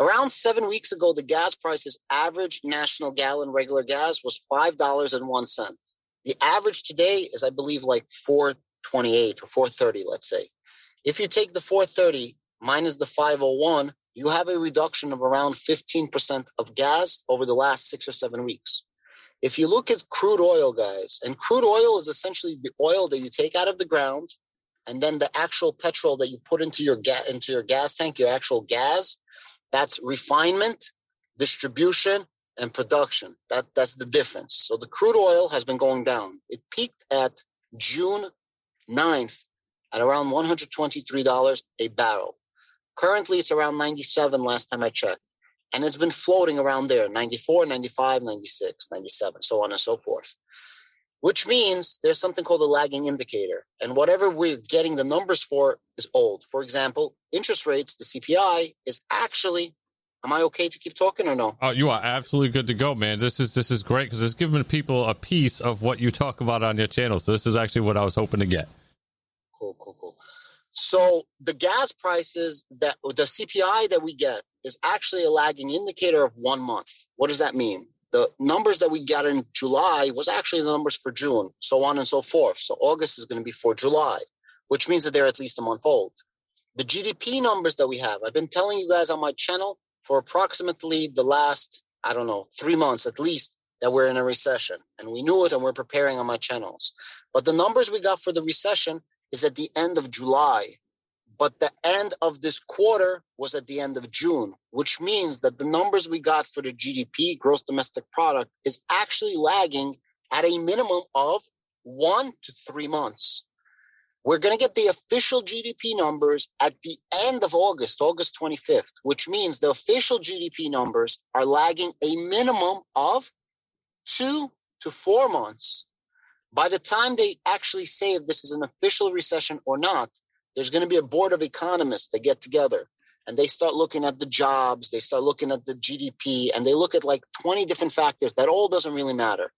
Around 7 weeks ago, the gas prices average national gallon regular gas was $5.01. The average today is, I believe, like $4.28 or $4.30, let's say. If you take the $4.30 minus the $5.01, you have a reduction of around 15% of gas over the last 6 or 7 weeks. If you look at crude oil, guys, and crude oil is essentially the oil that you take out of the ground, and then the actual petrol that you put into your gas tank, your actual gas, that's refinement, distribution, and production. That's the difference. So the crude oil has been going down. It peaked at June 9th at around $123 a barrel. Currently, it's around $97 last time I checked. And it's been floating around there, 94, 95, 96, 97, so on and so forth, which means there's something called a lagging indicator. And whatever we're getting the numbers for is old. For example, interest rates, the CPI is actually, am I okay to keep talking or no? Oh, you are absolutely good to go, man. This is great because it's giving people a piece of what you talk about on your channel. So this is actually what I was hoping to get. Cool. So the gas prices, that the CPI that we get is actually a lagging indicator of 1 month. What does that mean? The numbers that we got in July was actually the numbers for June, so on and so forth. So August is going to be for July, which means that they're at least a month old. The GDP numbers that we have, I've been telling you guys on my channel for approximately the last, 3 months at least, that we're in a recession. And we knew it and we're preparing on my channels. But the numbers we got for the recession is at the end of July, but the end of this quarter was at the end of June, which means that the numbers we got for the GDP, gross domestic product, is actually lagging at a minimum of 1 to 3 months. We're going to get the official GDP numbers at the end of August 25th, which means the official GDP numbers are lagging a minimum of 2 to 4 months. By the time they actually say if this is an official recession or not, there's going to be a board of economists that get together and they start looking at the jobs, they start looking at the GDP, and they look at like 20 different factors that all doesn't really matter.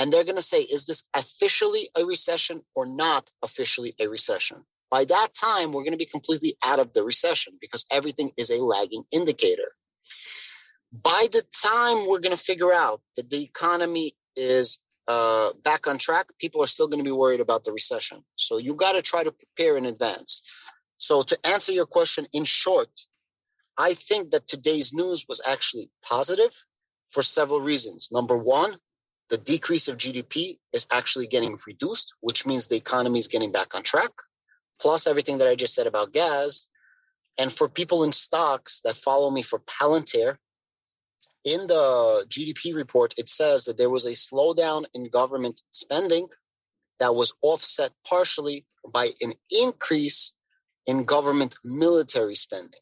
And they're going to say, is this officially a recession or not officially a recession? By that time, we're going to be completely out of the recession because everything is a lagging indicator. By the time we're going to figure out that the economy is back on track, people are still going to be worried about the recession. So you got to try to prepare in advance. So to answer your question, in short, I think that today's news was actually positive for several reasons. Number one, the decrease of GDP is actually getting reduced, which means the economy is getting back on track, plus everything that I just said about gas. And for people in stocks that follow me for Palantir, in the GDP report, it says that there was a slowdown in government spending that was offset partially by an increase in government military spending,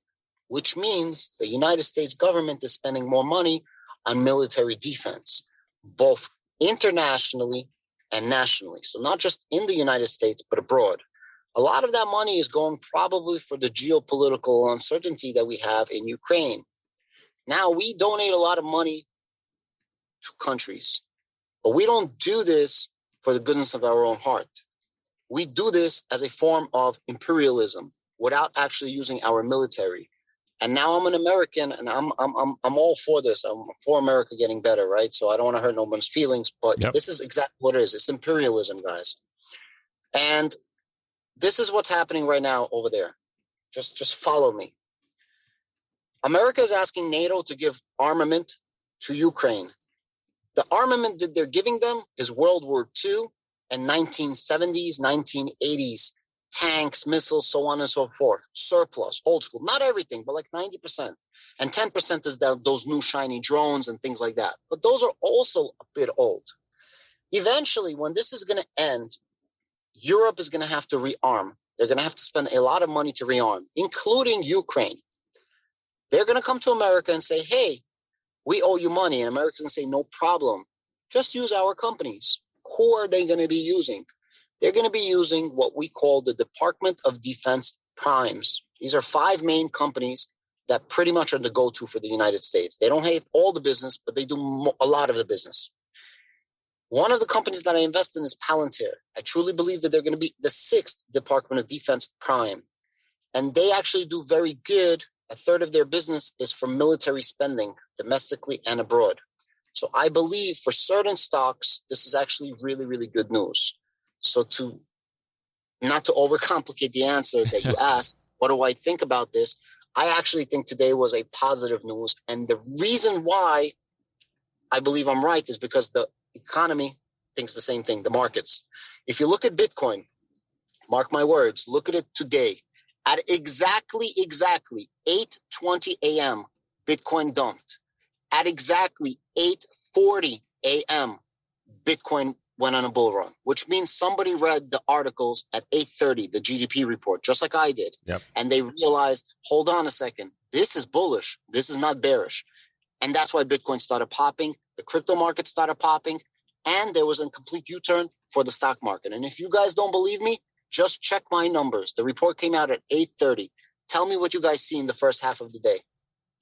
which means the United States government is spending more money on military defense, both internationally and nationally. So not just in the United States, but abroad. A lot of that money is going probably for the geopolitical uncertainty that we have in Ukraine. Now, we donate a lot of money to countries, but we don't do this for the goodness of our own heart. We do this as a form of imperialism without actually using our military. And now I'm an American, and I'm all for this. I'm for America getting better, right? So I don't want to hurt no one's feelings, but This is exactly what it is. It's imperialism, guys. And this is what's happening right now over there. Just follow me. America is asking NATO to give armament to Ukraine. The armament that they're giving them is World War II and 1970s, 1980s, tanks, missiles, so on and so forth, surplus, old school. Not everything, but like 90%. And 10% is those new shiny drones and things like that. But those are also a bit old. Eventually, when this is going to end, Europe is going to have to rearm. They're going to have to spend a lot of money to rearm, including Ukraine. They're going to come to America and say, hey, we owe you money. And America's going to say, no problem. Just use our companies. Who are they going to be using? They're going to be using what we call the Department of Defense primes. These are 5 main companies that pretty much are the go-to for the United States. They don't have all the business, but they do a lot of the business. One of the companies that I invest in is Palantir. I truly believe that they're going to be the 6th Department of Defense prime. And they actually do very good. A third of their business is from military spending, domestically and abroad. So I believe for certain stocks, this is actually really, really good news. So not to overcomplicate the answer that you asked, what do I think about this? I actually think today was a positive news. And the reason why I believe I'm right is because the economy thinks the same thing, the markets. If you look at Bitcoin, mark my words, look at it today. At exactly 8:20 a.m., Bitcoin dumped. At exactly 8:40 a.m., Bitcoin went on a bull run, which means somebody read the articles at 8:30, the GDP report, just like I did. Yep. And they realized, hold on a second, this is bullish. This is not bearish. And that's why Bitcoin started popping, the crypto market started popping, and there was a complete U-turn for the stock market. And if you guys don't believe me, just check my numbers. The report came out at 8:30. Tell me what you guys see in the first half of the day.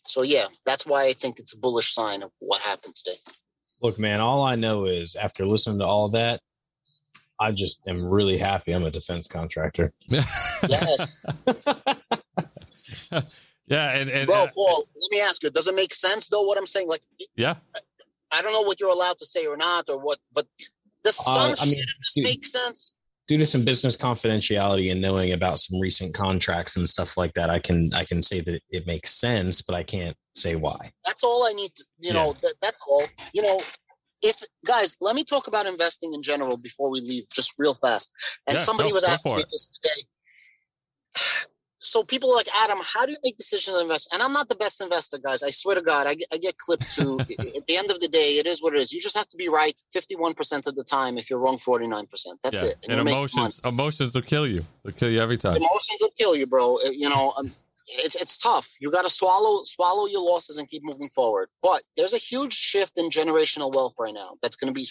So yeah, that's why I think it's a bullish sign of what happened today. Look, man, all I know is after listening to all that, I just am really happy I'm a defense contractor. Yes. Yeah. And bro, Paul, let me ask you, does it make sense though what I'm saying? Like, yeah, I don't know what you're allowed to say or not or what, but this makes sense. Due to some business confidentiality and knowing about some recent contracts and stuff like that, I can say that it makes sense, but I can't say why. That's all I need to, that's all, if guys, let me talk about investing in general before we leave just real fast. And somebody was asking me this today. So people are like, Adam, how do you make decisions to invest? And I'm not the best investor, guys. I swear to God, I get clipped too. At the end of the day, it is what it is. You just have to be right 51% of the time. If you're wrong 49%, that's it. And emotions will kill you. They'll kill you every time. Emotions will kill you, bro. It's tough. You got to swallow your losses and keep moving forward. But there's a huge shift in generational wealth right now. That's going to be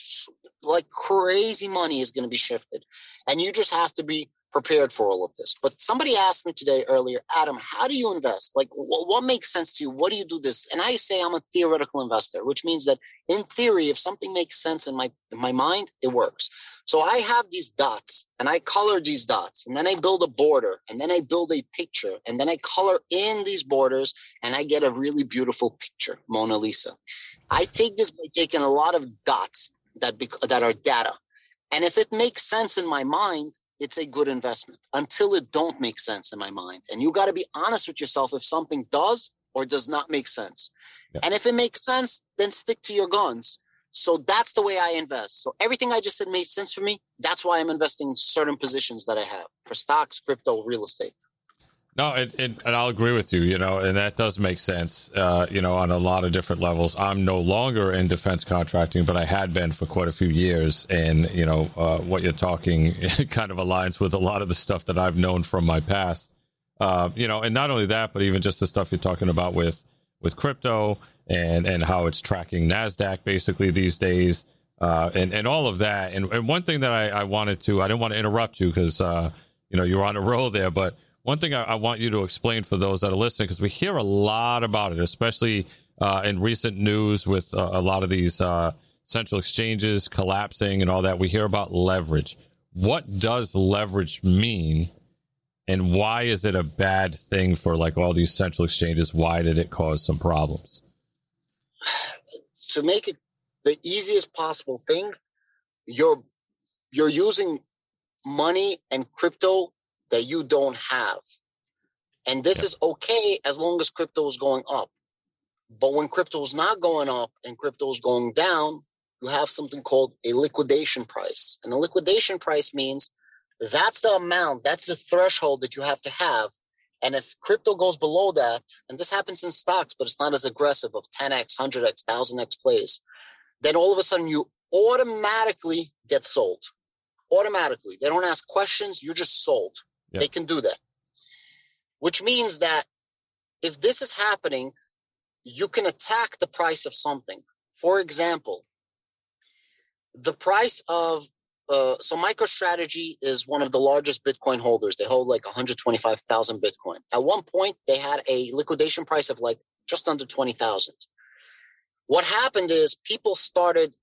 like crazy money is going to be shifted. And you just have to be prepared for all of this. But somebody asked me today earlier, Adam, how do you invest? Like, what makes sense to you? What do you do this? And I say I'm a theoretical investor, which means that in theory, if something makes sense in my mind, it works. So I have these dots and I color these dots and then I build a border and then I build a picture and then I color in these borders and I get a really beautiful picture, Mona Lisa. I take this by taking a lot of dots that are data. And if it makes sense in my mind, it's a good investment until it don't make sense in my mind. And you got to be honest with yourself if something does or does not make sense. Yeah. And if it makes sense, then stick to your guns. So that's the way I invest. So everything I just said made sense for me. That's why I'm investing in certain positions that I have for stocks, crypto, real estate. No, and I'll agree with you, and that does make sense, on a lot of different levels. I'm no longer in defense contracting, but I had been for quite a few years. And, what you're talking kind of aligns with a lot of the stuff that I've known from my past, and not only that, but even just the stuff you're talking about with crypto and how it's tracking Nasdaq basically these days and all of that. And one thing that I didn't want to interrupt you because, you were on a roll there, but one thing I want you to explain for those that are listening, because we hear a lot about it, especially in recent news with a lot of these central exchanges collapsing and all that. We hear about leverage. What does leverage mean, and why is it a bad thing for like all these central exchanges? Why did it cause some problems? To make it the easiest possible thing, you're using money and crypto that you don't have. And this is okay as long as crypto is going up. But when crypto is not going up and crypto is going down, you have something called a liquidation price. And a liquidation price means that's the amount, that's the threshold that you have to have. And if crypto goes below that, and this happens in stocks, but it's not as aggressive of 10x, 100x, 1000x plays, then all of a sudden you automatically get sold. Automatically. They don't ask questions, you're just sold. Yep. They can do that, which means that if this is happening, you can attack the price of something. For example, the price of MicroStrategy is one of the largest Bitcoin holders. They hold like 125,000 Bitcoin. At one point, they had a liquidation price of like just under 20,000. What happened is people started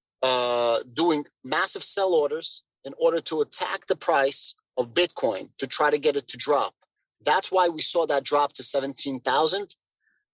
doing massive sell orders in order to attack the price of Bitcoin to try to get it to drop. That's why we saw that drop to 17,000.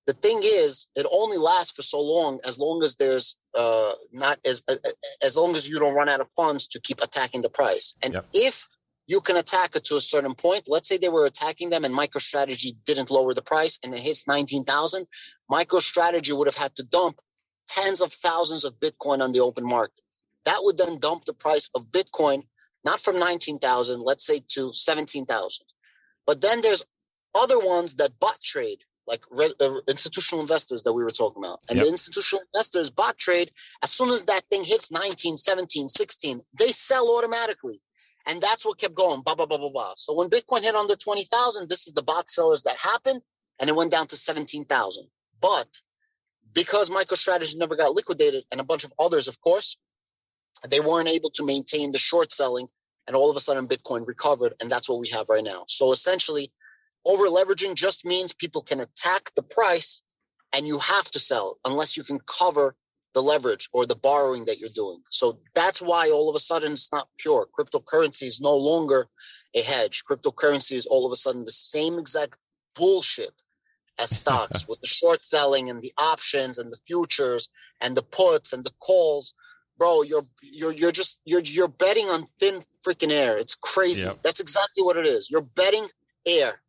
The thing is, it only lasts for so long as there's as long as you don't run out of funds to keep attacking the price. And if you can attack it to a certain point, let's say they were attacking them and MicroStrategy didn't lower the price and it hits 19,000, MicroStrategy would have had to dump tens of thousands of Bitcoin on the open market. That would then dump the price of Bitcoin, not from 19,000, let's say to 17,000. But then there's other ones that bot trade, like institutional investors that we were talking about. And the institutional investors bot trade, as soon as that thing hits 19, 17, 16, they sell automatically. And that's what kept going, blah, blah, blah, blah, blah. So when Bitcoin hit under 20,000, this is the bot sellers that happened, and it went down to 17,000. But because MicroStrategy never got liquidated, and a bunch of others, of course, they weren't able to maintain the short selling, and all of a sudden Bitcoin recovered, and that's what we have right now. So essentially, over leveraging just means people can attack the price, and you have to sell unless you can cover the leverage or the borrowing that you're doing. So that's why all of a sudden it's not pure. Cryptocurrency is no longer a hedge. Cryptocurrency is all of a sudden the same exact bullshit as stocks with the short selling and the options and the futures and the puts and the calls. Bro, you're betting on thin freaking air. It's crazy. Yep. That's exactly what it is. You're betting air.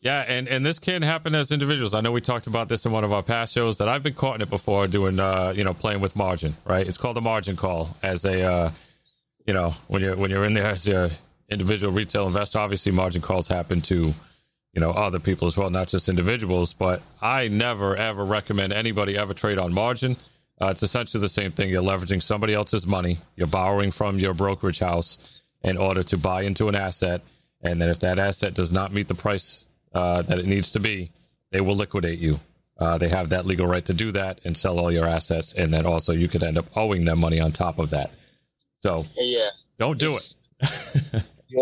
Yeah, and this can happen as individuals. I know we talked about this in one of our past shows that I've been caught in it before doing, playing with margin, right? It's called a margin call as a, when you're in there as an individual retail investor. Obviously, margin calls happen to, other people as well, not just individuals. But I never, ever recommend anybody ever trade on margin. It's essentially the same thing. You're leveraging somebody else's money. You're borrowing from your brokerage house in order to buy into an asset. And then if that asset does not meet the price that it needs to be, they will liquidate you. They have that legal right to do that and sell all your assets. And then also you could end up owing them money on top of that. So yeah, don't do it. you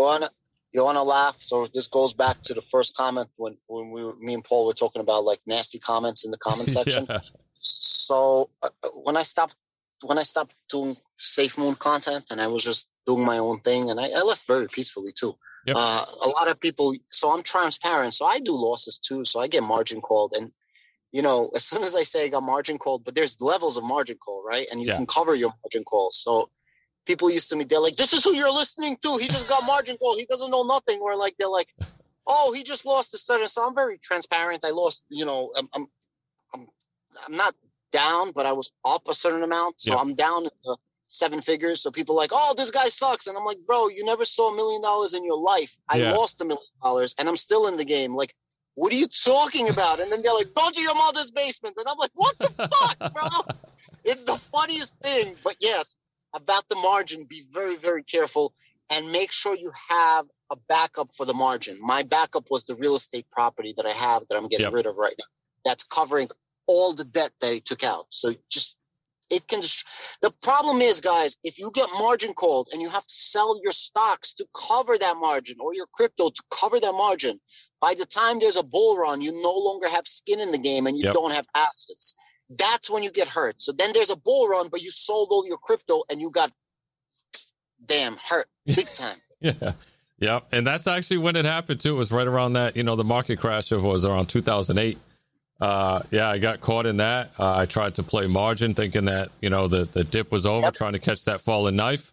wanna laugh? So this goes back to the first comment when me and Paul were talking about like nasty comments in the comment section. Yeah. So when I stopped doing SafeMoon content and I was just doing my own thing, and I left very peacefully too. Yep. A lot of people, so I'm transparent, so I do losses too, so I get margin called, and as soon as I say I got margin called, but there's levels of margin call, right? And you can cover your margin calls. So people used to me, they're like, this is who you're listening to, he just got margin call, he doesn't know nothing. Or like, they're like, oh, he just lost a certain. So I'm very transparent. I lost, I'm not down, but I was up a certain amount, so I'm down at the seven figures. So people are like, oh, this guy sucks. And I'm like, bro, you never saw $1 million in your life. I lost $1 million and I'm still in the game. Like, what are you talking about? And then they're like, go to your mother's basement. And I'm like, what the fuck, bro? It's the funniest thing. But yes, about the margin, be very, very careful and make sure you have a backup for the margin. My backup was the real estate property that I have that I'm getting rid of right now. That's covering all the debt they took out. So just, it can. The problem is, guys, if you get margin called and you have to sell your stocks to cover that margin or your crypto to cover that margin, by the time there's a bull run, you no longer have skin in the game and you don't have assets. That's when you get hurt. So then there's a bull run, but you sold all your crypto and you got hurt big time. Yeah. And that's actually when it happened too. It was right around that, the market crash of was around 2008. I got caught in that. I tried to play margin thinking that, the dip was over, trying to catch that falling knife,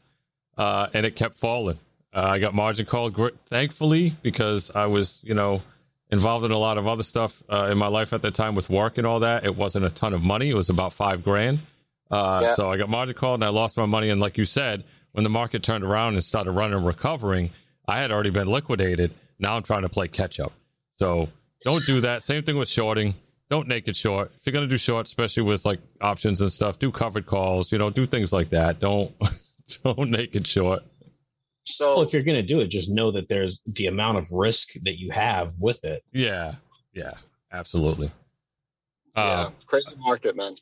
and it kept falling. I got margin called, thankfully, because I was, involved in a lot of other stuff in my life at that time with work and all that. It wasn't a ton of money. It was about $5,000. So I got margin called and I lost my money. And like you said, when the market turned around and started running and recovering, I had already been liquidated. Now I'm trying to play catch up. So don't do that. Same thing with shorting. Don't naked short. If you're going to do short, especially with like options and stuff, do covered calls, do things like that. Don't naked short. So if you're going to do it, just know that there's the amount of risk that you have with it. Yeah, absolutely. Crazy market, man.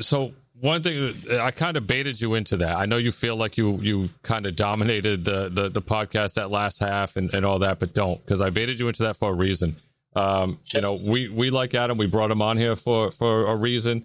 So one thing, I kind of baited you into that. I know you feel like you kind of dominated the podcast that last half and all that, but don't, because I baited you into that for a reason. We like Adam, we brought him on here for a reason.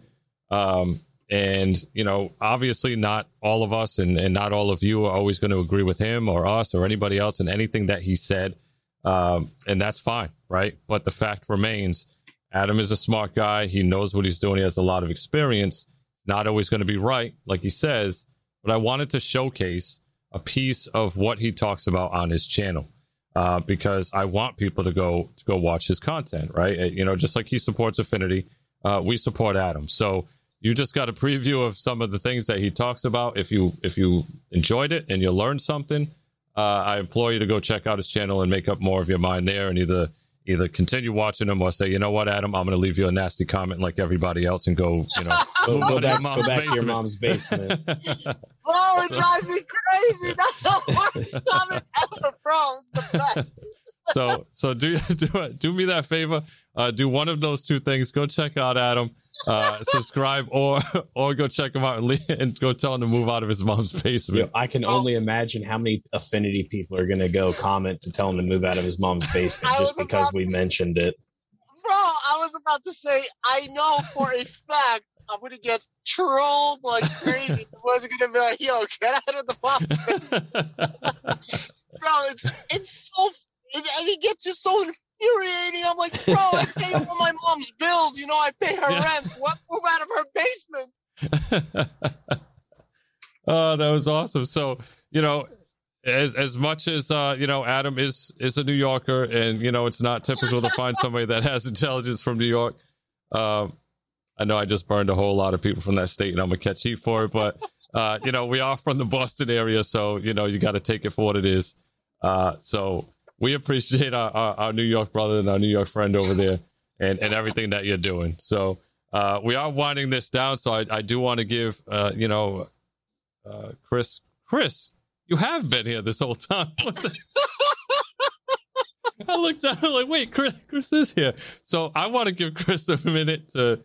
Obviously not all of us and not all of you are always going to agree with him or us or anybody else in anything that he said. And that's fine. Right. But the fact remains, Adam is a smart guy. He knows what he's doing. He has a lot of experience, not always going to be right, like he says, but I wanted to showcase a piece of what he talks about on his channel. Because I want people to go watch his content, right? Just like he supports Affinity, we support Adam. So you just got a preview of some of the things that he talks about. If you enjoyed it and you learned something, I implore you to go check out his channel and make up more of your mind there, and either continue watching him or say, you know what, Adam, I'm going to leave you a nasty comment like everybody else and go, go back to your mom's basement. Bro, it drives me crazy. That's the worst comment ever, bro. It's the best. So do me that favor. Do one of those two things. Go check out Adam. Subscribe or go check him out and go tell him to move out of his mom's basement. Yo, I can only imagine how many Affinity people are going to go comment to tell him to move out of his mom's basement just because we mentioned it. Bro, I was about to say, I know for a fact I'm going to get trolled like crazy. The boys are going to be like, yo, get out of the box. Bro, it's so... And he gets just so infuriating. I'm like, bro, I pay for my mom's bills. You know, I pay her rent. What? Move out of her basement. Oh, that was awesome. So, you know... As much as, you know, Adam is a New Yorker and, you know, it's not typical to find somebody that has intelligence from New York. I know I just burned a whole lot of people from that state and I'm going to catch heat for it. But, you know, we are from the Boston area. So, you know, you got to take it for what it is. So we appreciate our New York brother and our New York friend over there and everything that you're doing. So we are winding this down. So I do want to give, you know, Chris. You have been here this whole time. I looked down and like, wait, Chris is here. So I want to give Chris a minute to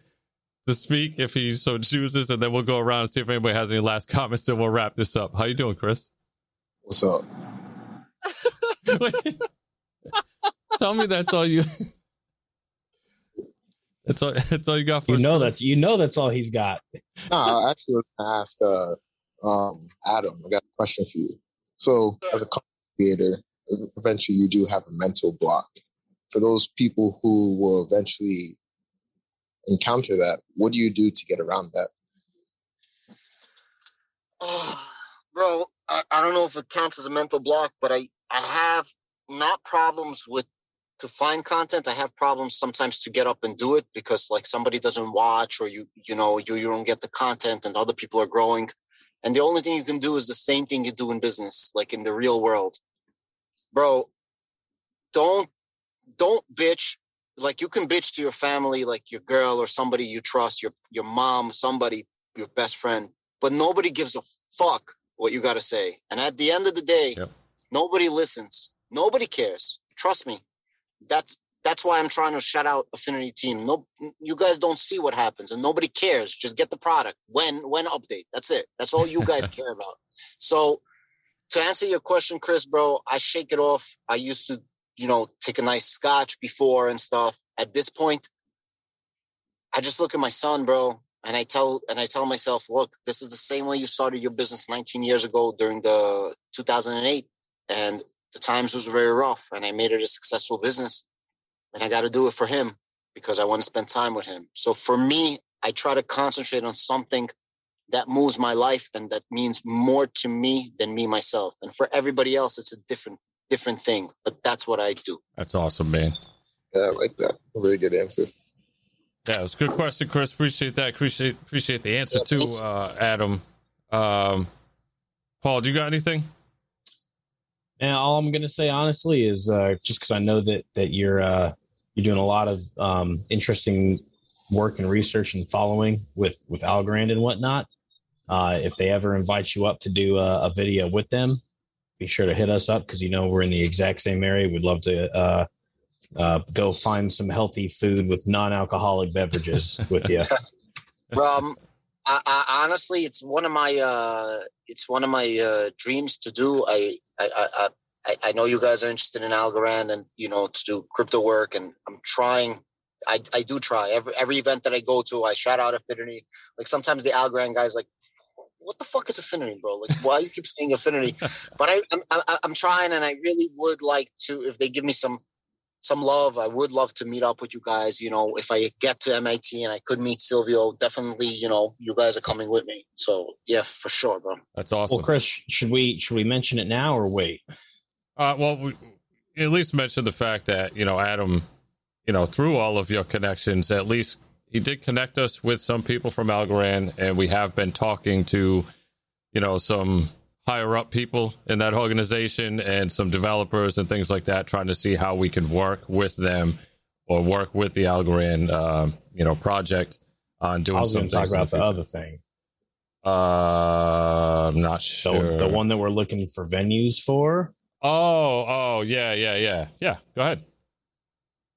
speak if he so chooses, and then we'll go around and see if anybody has any last comments, and we'll wrap this up. How you doing, Chris? What's up? Tell me that's all you. That's all you got for. That's all he's got. Nah, I actually was gonna ask. Adam, I got a question for you. So as a content creator, eventually you do have a mental block. For those people who will eventually encounter that, what do you do to get around that? Oh, bro, I don't know if it counts as a mental block, but I have not problems with to find content. I have problems sometimes to get up and do it because like somebody doesn't watch or you don't get the content and other people are growing. And the only thing you can do is the same thing you do in business, like in the real world. Bro, don't bitch. Like you can bitch to your family, like your girl or somebody you trust, your mom, somebody, your best friend. But nobody gives a fuck what you got to say. And at the end of the day, Nobody listens. Nobody cares. Trust me. That's why I'm trying to shut out Affinity Team. No, you guys don't see what happens and nobody cares. Just get the product when update. That's it. That's all you guys care about. So to answer your question, Chris, bro, I shake it off. I used to, you know, take a nice scotch before and stuff. At this point, I just look at my son, bro. And I tell myself, look, this is the same way you started your business 19 years ago during the 2008. And the times was very rough and I made it a successful business. And I got to do it for him because I want to spend time with him. So for me, I try to concentrate on something that moves my life and that means more to me than me myself. And for everybody else, it's a different thing. But that's what I do. That's awesome, man. Yeah, I like that. Really good answer. Yeah, it was a good question, Chris. Appreciate that. Appreciate the answer too, Adam. Paul, do you got anything? And all I'm going to say, honestly, is just because I know that you're doing a lot of interesting work and research and following with Algorand and whatnot. If they ever invite you up to do a video with them, be sure to hit us up because, you know, we're in the exact same area. We'd love to go find some healthy food with non-alcoholic beverages with you. I honestly, it's one of my dreams to do. I know you guys are interested in Algorand and, you know, to do crypto work and I'm trying. I do try every event that I go to. I shout out Affinity. Like sometimes the Algorand guys like, what the fuck is Affinity, bro? Like why you keep saying Affinity? But I'm trying and I really would like to, if they give me some love, I would love to meet up with you guys. You know, if I get to MIT and I could meet Silvio, definitely, you know, you guys are coming with me. So yeah, for sure, bro. That's awesome. Well, Chris, should we mention it now or wait? Well, we at least mention the fact that, you know, Adam, you know, through all of your connections, at least he did connect us with some people from Algorand, and we have been talking to, you know, some higher up people in that organization and some developers and things like that, trying to see how we can work with them or work with the Algorand, you know, project on doing something. I was going to talk about the other thing. I'm not sure. The one that we're looking for venues for. Yeah. Go ahead.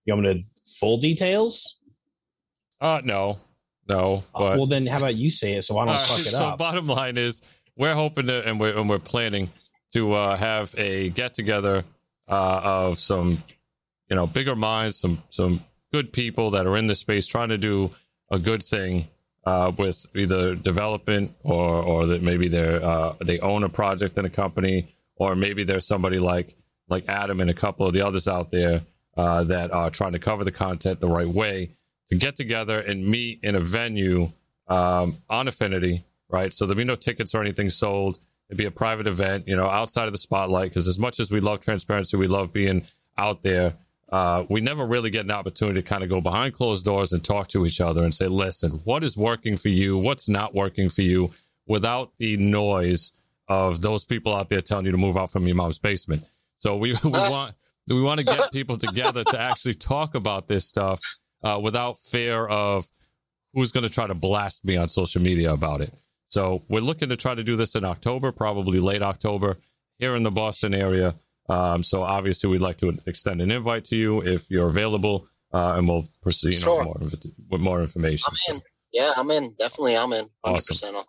You want me to full details? No. But, well, then how about you say it so I don't fuck it up? So bottom line is we're hoping to, and we're planning to have a get together of some, bigger minds, some good people that are in this space trying to do a good thing with either development or that maybe they own a project in a company, or maybe there's somebody like Adam and a couple of the others out there that are trying to cover the content the right way, to get together and meet in a venue on Affinity, right? So there'll be no tickets or anything sold. It'd be a private event, outside of the spotlight, because as much as we love transparency, we love being out there, we never really get an opportunity to kind of go behind closed doors and talk to each other and say, listen, what is working for you? What's not working for you? Without the noise of those people out there telling you to move out from your mom's basement. So we want to get people together to actually talk about this stuff without fear of who's going to try to blast me on social media about it. So we're looking to try to do this in October, probably late October, here in the Boston area. So obviously we'd like to extend an invite to you if you're available, and we'll proceed with more information. I'm in. Yeah, I'm in. Definitely, I'm in. 100%. Awesome.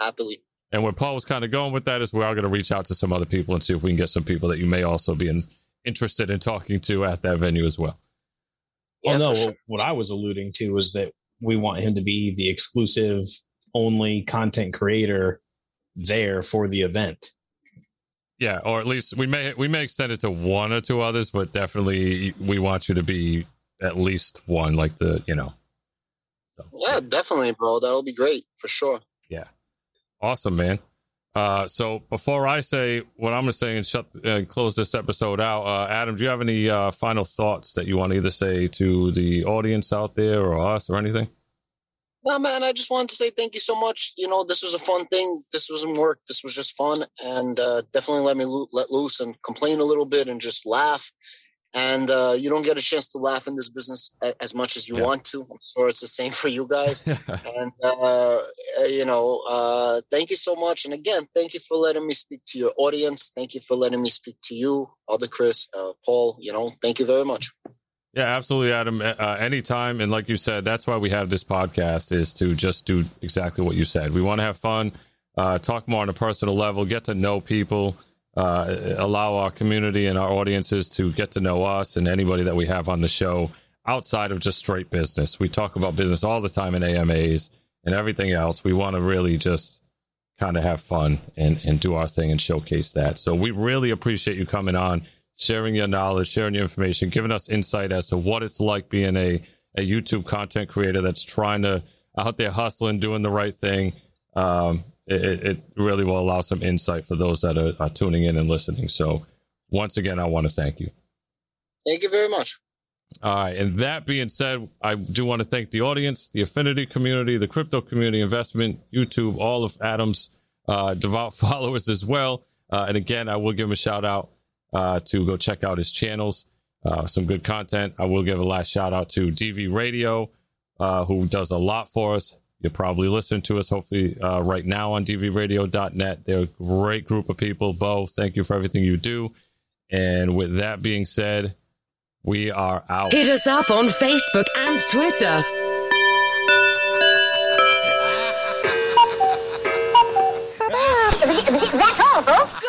Happily. And where Paul was kind of going with that is we are going to reach out to some other people and see if we can get some people that you may also be interested in talking to at that venue as well. Yeah, well, no, sure. What I was alluding to was that we want him to be the exclusive only content creator there for the event. Yeah, or at least we may extend it to one or two others, but definitely we want you to be at least one, like the. So. Yeah, definitely, bro. That'll be great for sure. Yeah. Awesome, man. So before I say what I'm going to say and close this episode out, Adam, do you have any final thoughts that you want to either say to the audience out there or us or anything? No, man, I just wanted to say thank you so much. This was a fun thing. This wasn't work. This was just fun. And definitely let me let loose and complain a little bit and just laugh. And you don't get a chance to laugh in this business as much as you want to. I'm sure it's the same for you guys. And, thank you so much. And again, thank you for letting me speak to your audience. Thank you for letting me speak to you, other Chris, Paul, thank you very much. Yeah, absolutely, Adam. Anytime. And like you said, that's why we have this podcast, is to just do exactly what you said. We want to have fun, talk more on a personal level, get to know people. Allow our community and our audiences to get to know us and anybody that we have on the show outside of just straight business. We talk about business all the time in AMAs and everything else. We want to really just kind of have fun and do our thing and showcase that. So we really appreciate you coming on, sharing your knowledge, sharing your information, giving us insight as to what it's like being a YouTube content creator that's trying to out there hustling, doing the right thing. It really will allow some insight for those that are tuning in and listening. So once again, I want to thank you. Thank you very much. All right. And that being said, I do want to thank the audience, the Affinity community, the crypto community, investment, YouTube, all of Adam's devout followers as well. And again, I will give him a shout out to go check out his channels, some good content. I will give a last shout out to DV Radio, who does a lot for us. You're probably listening to us, hopefully, right now on dvradio.net. They're a great group of people. Bo, thank you for everything you do. And with that being said, we are out. Hit us up on Facebook and Twitter. That's all, folks.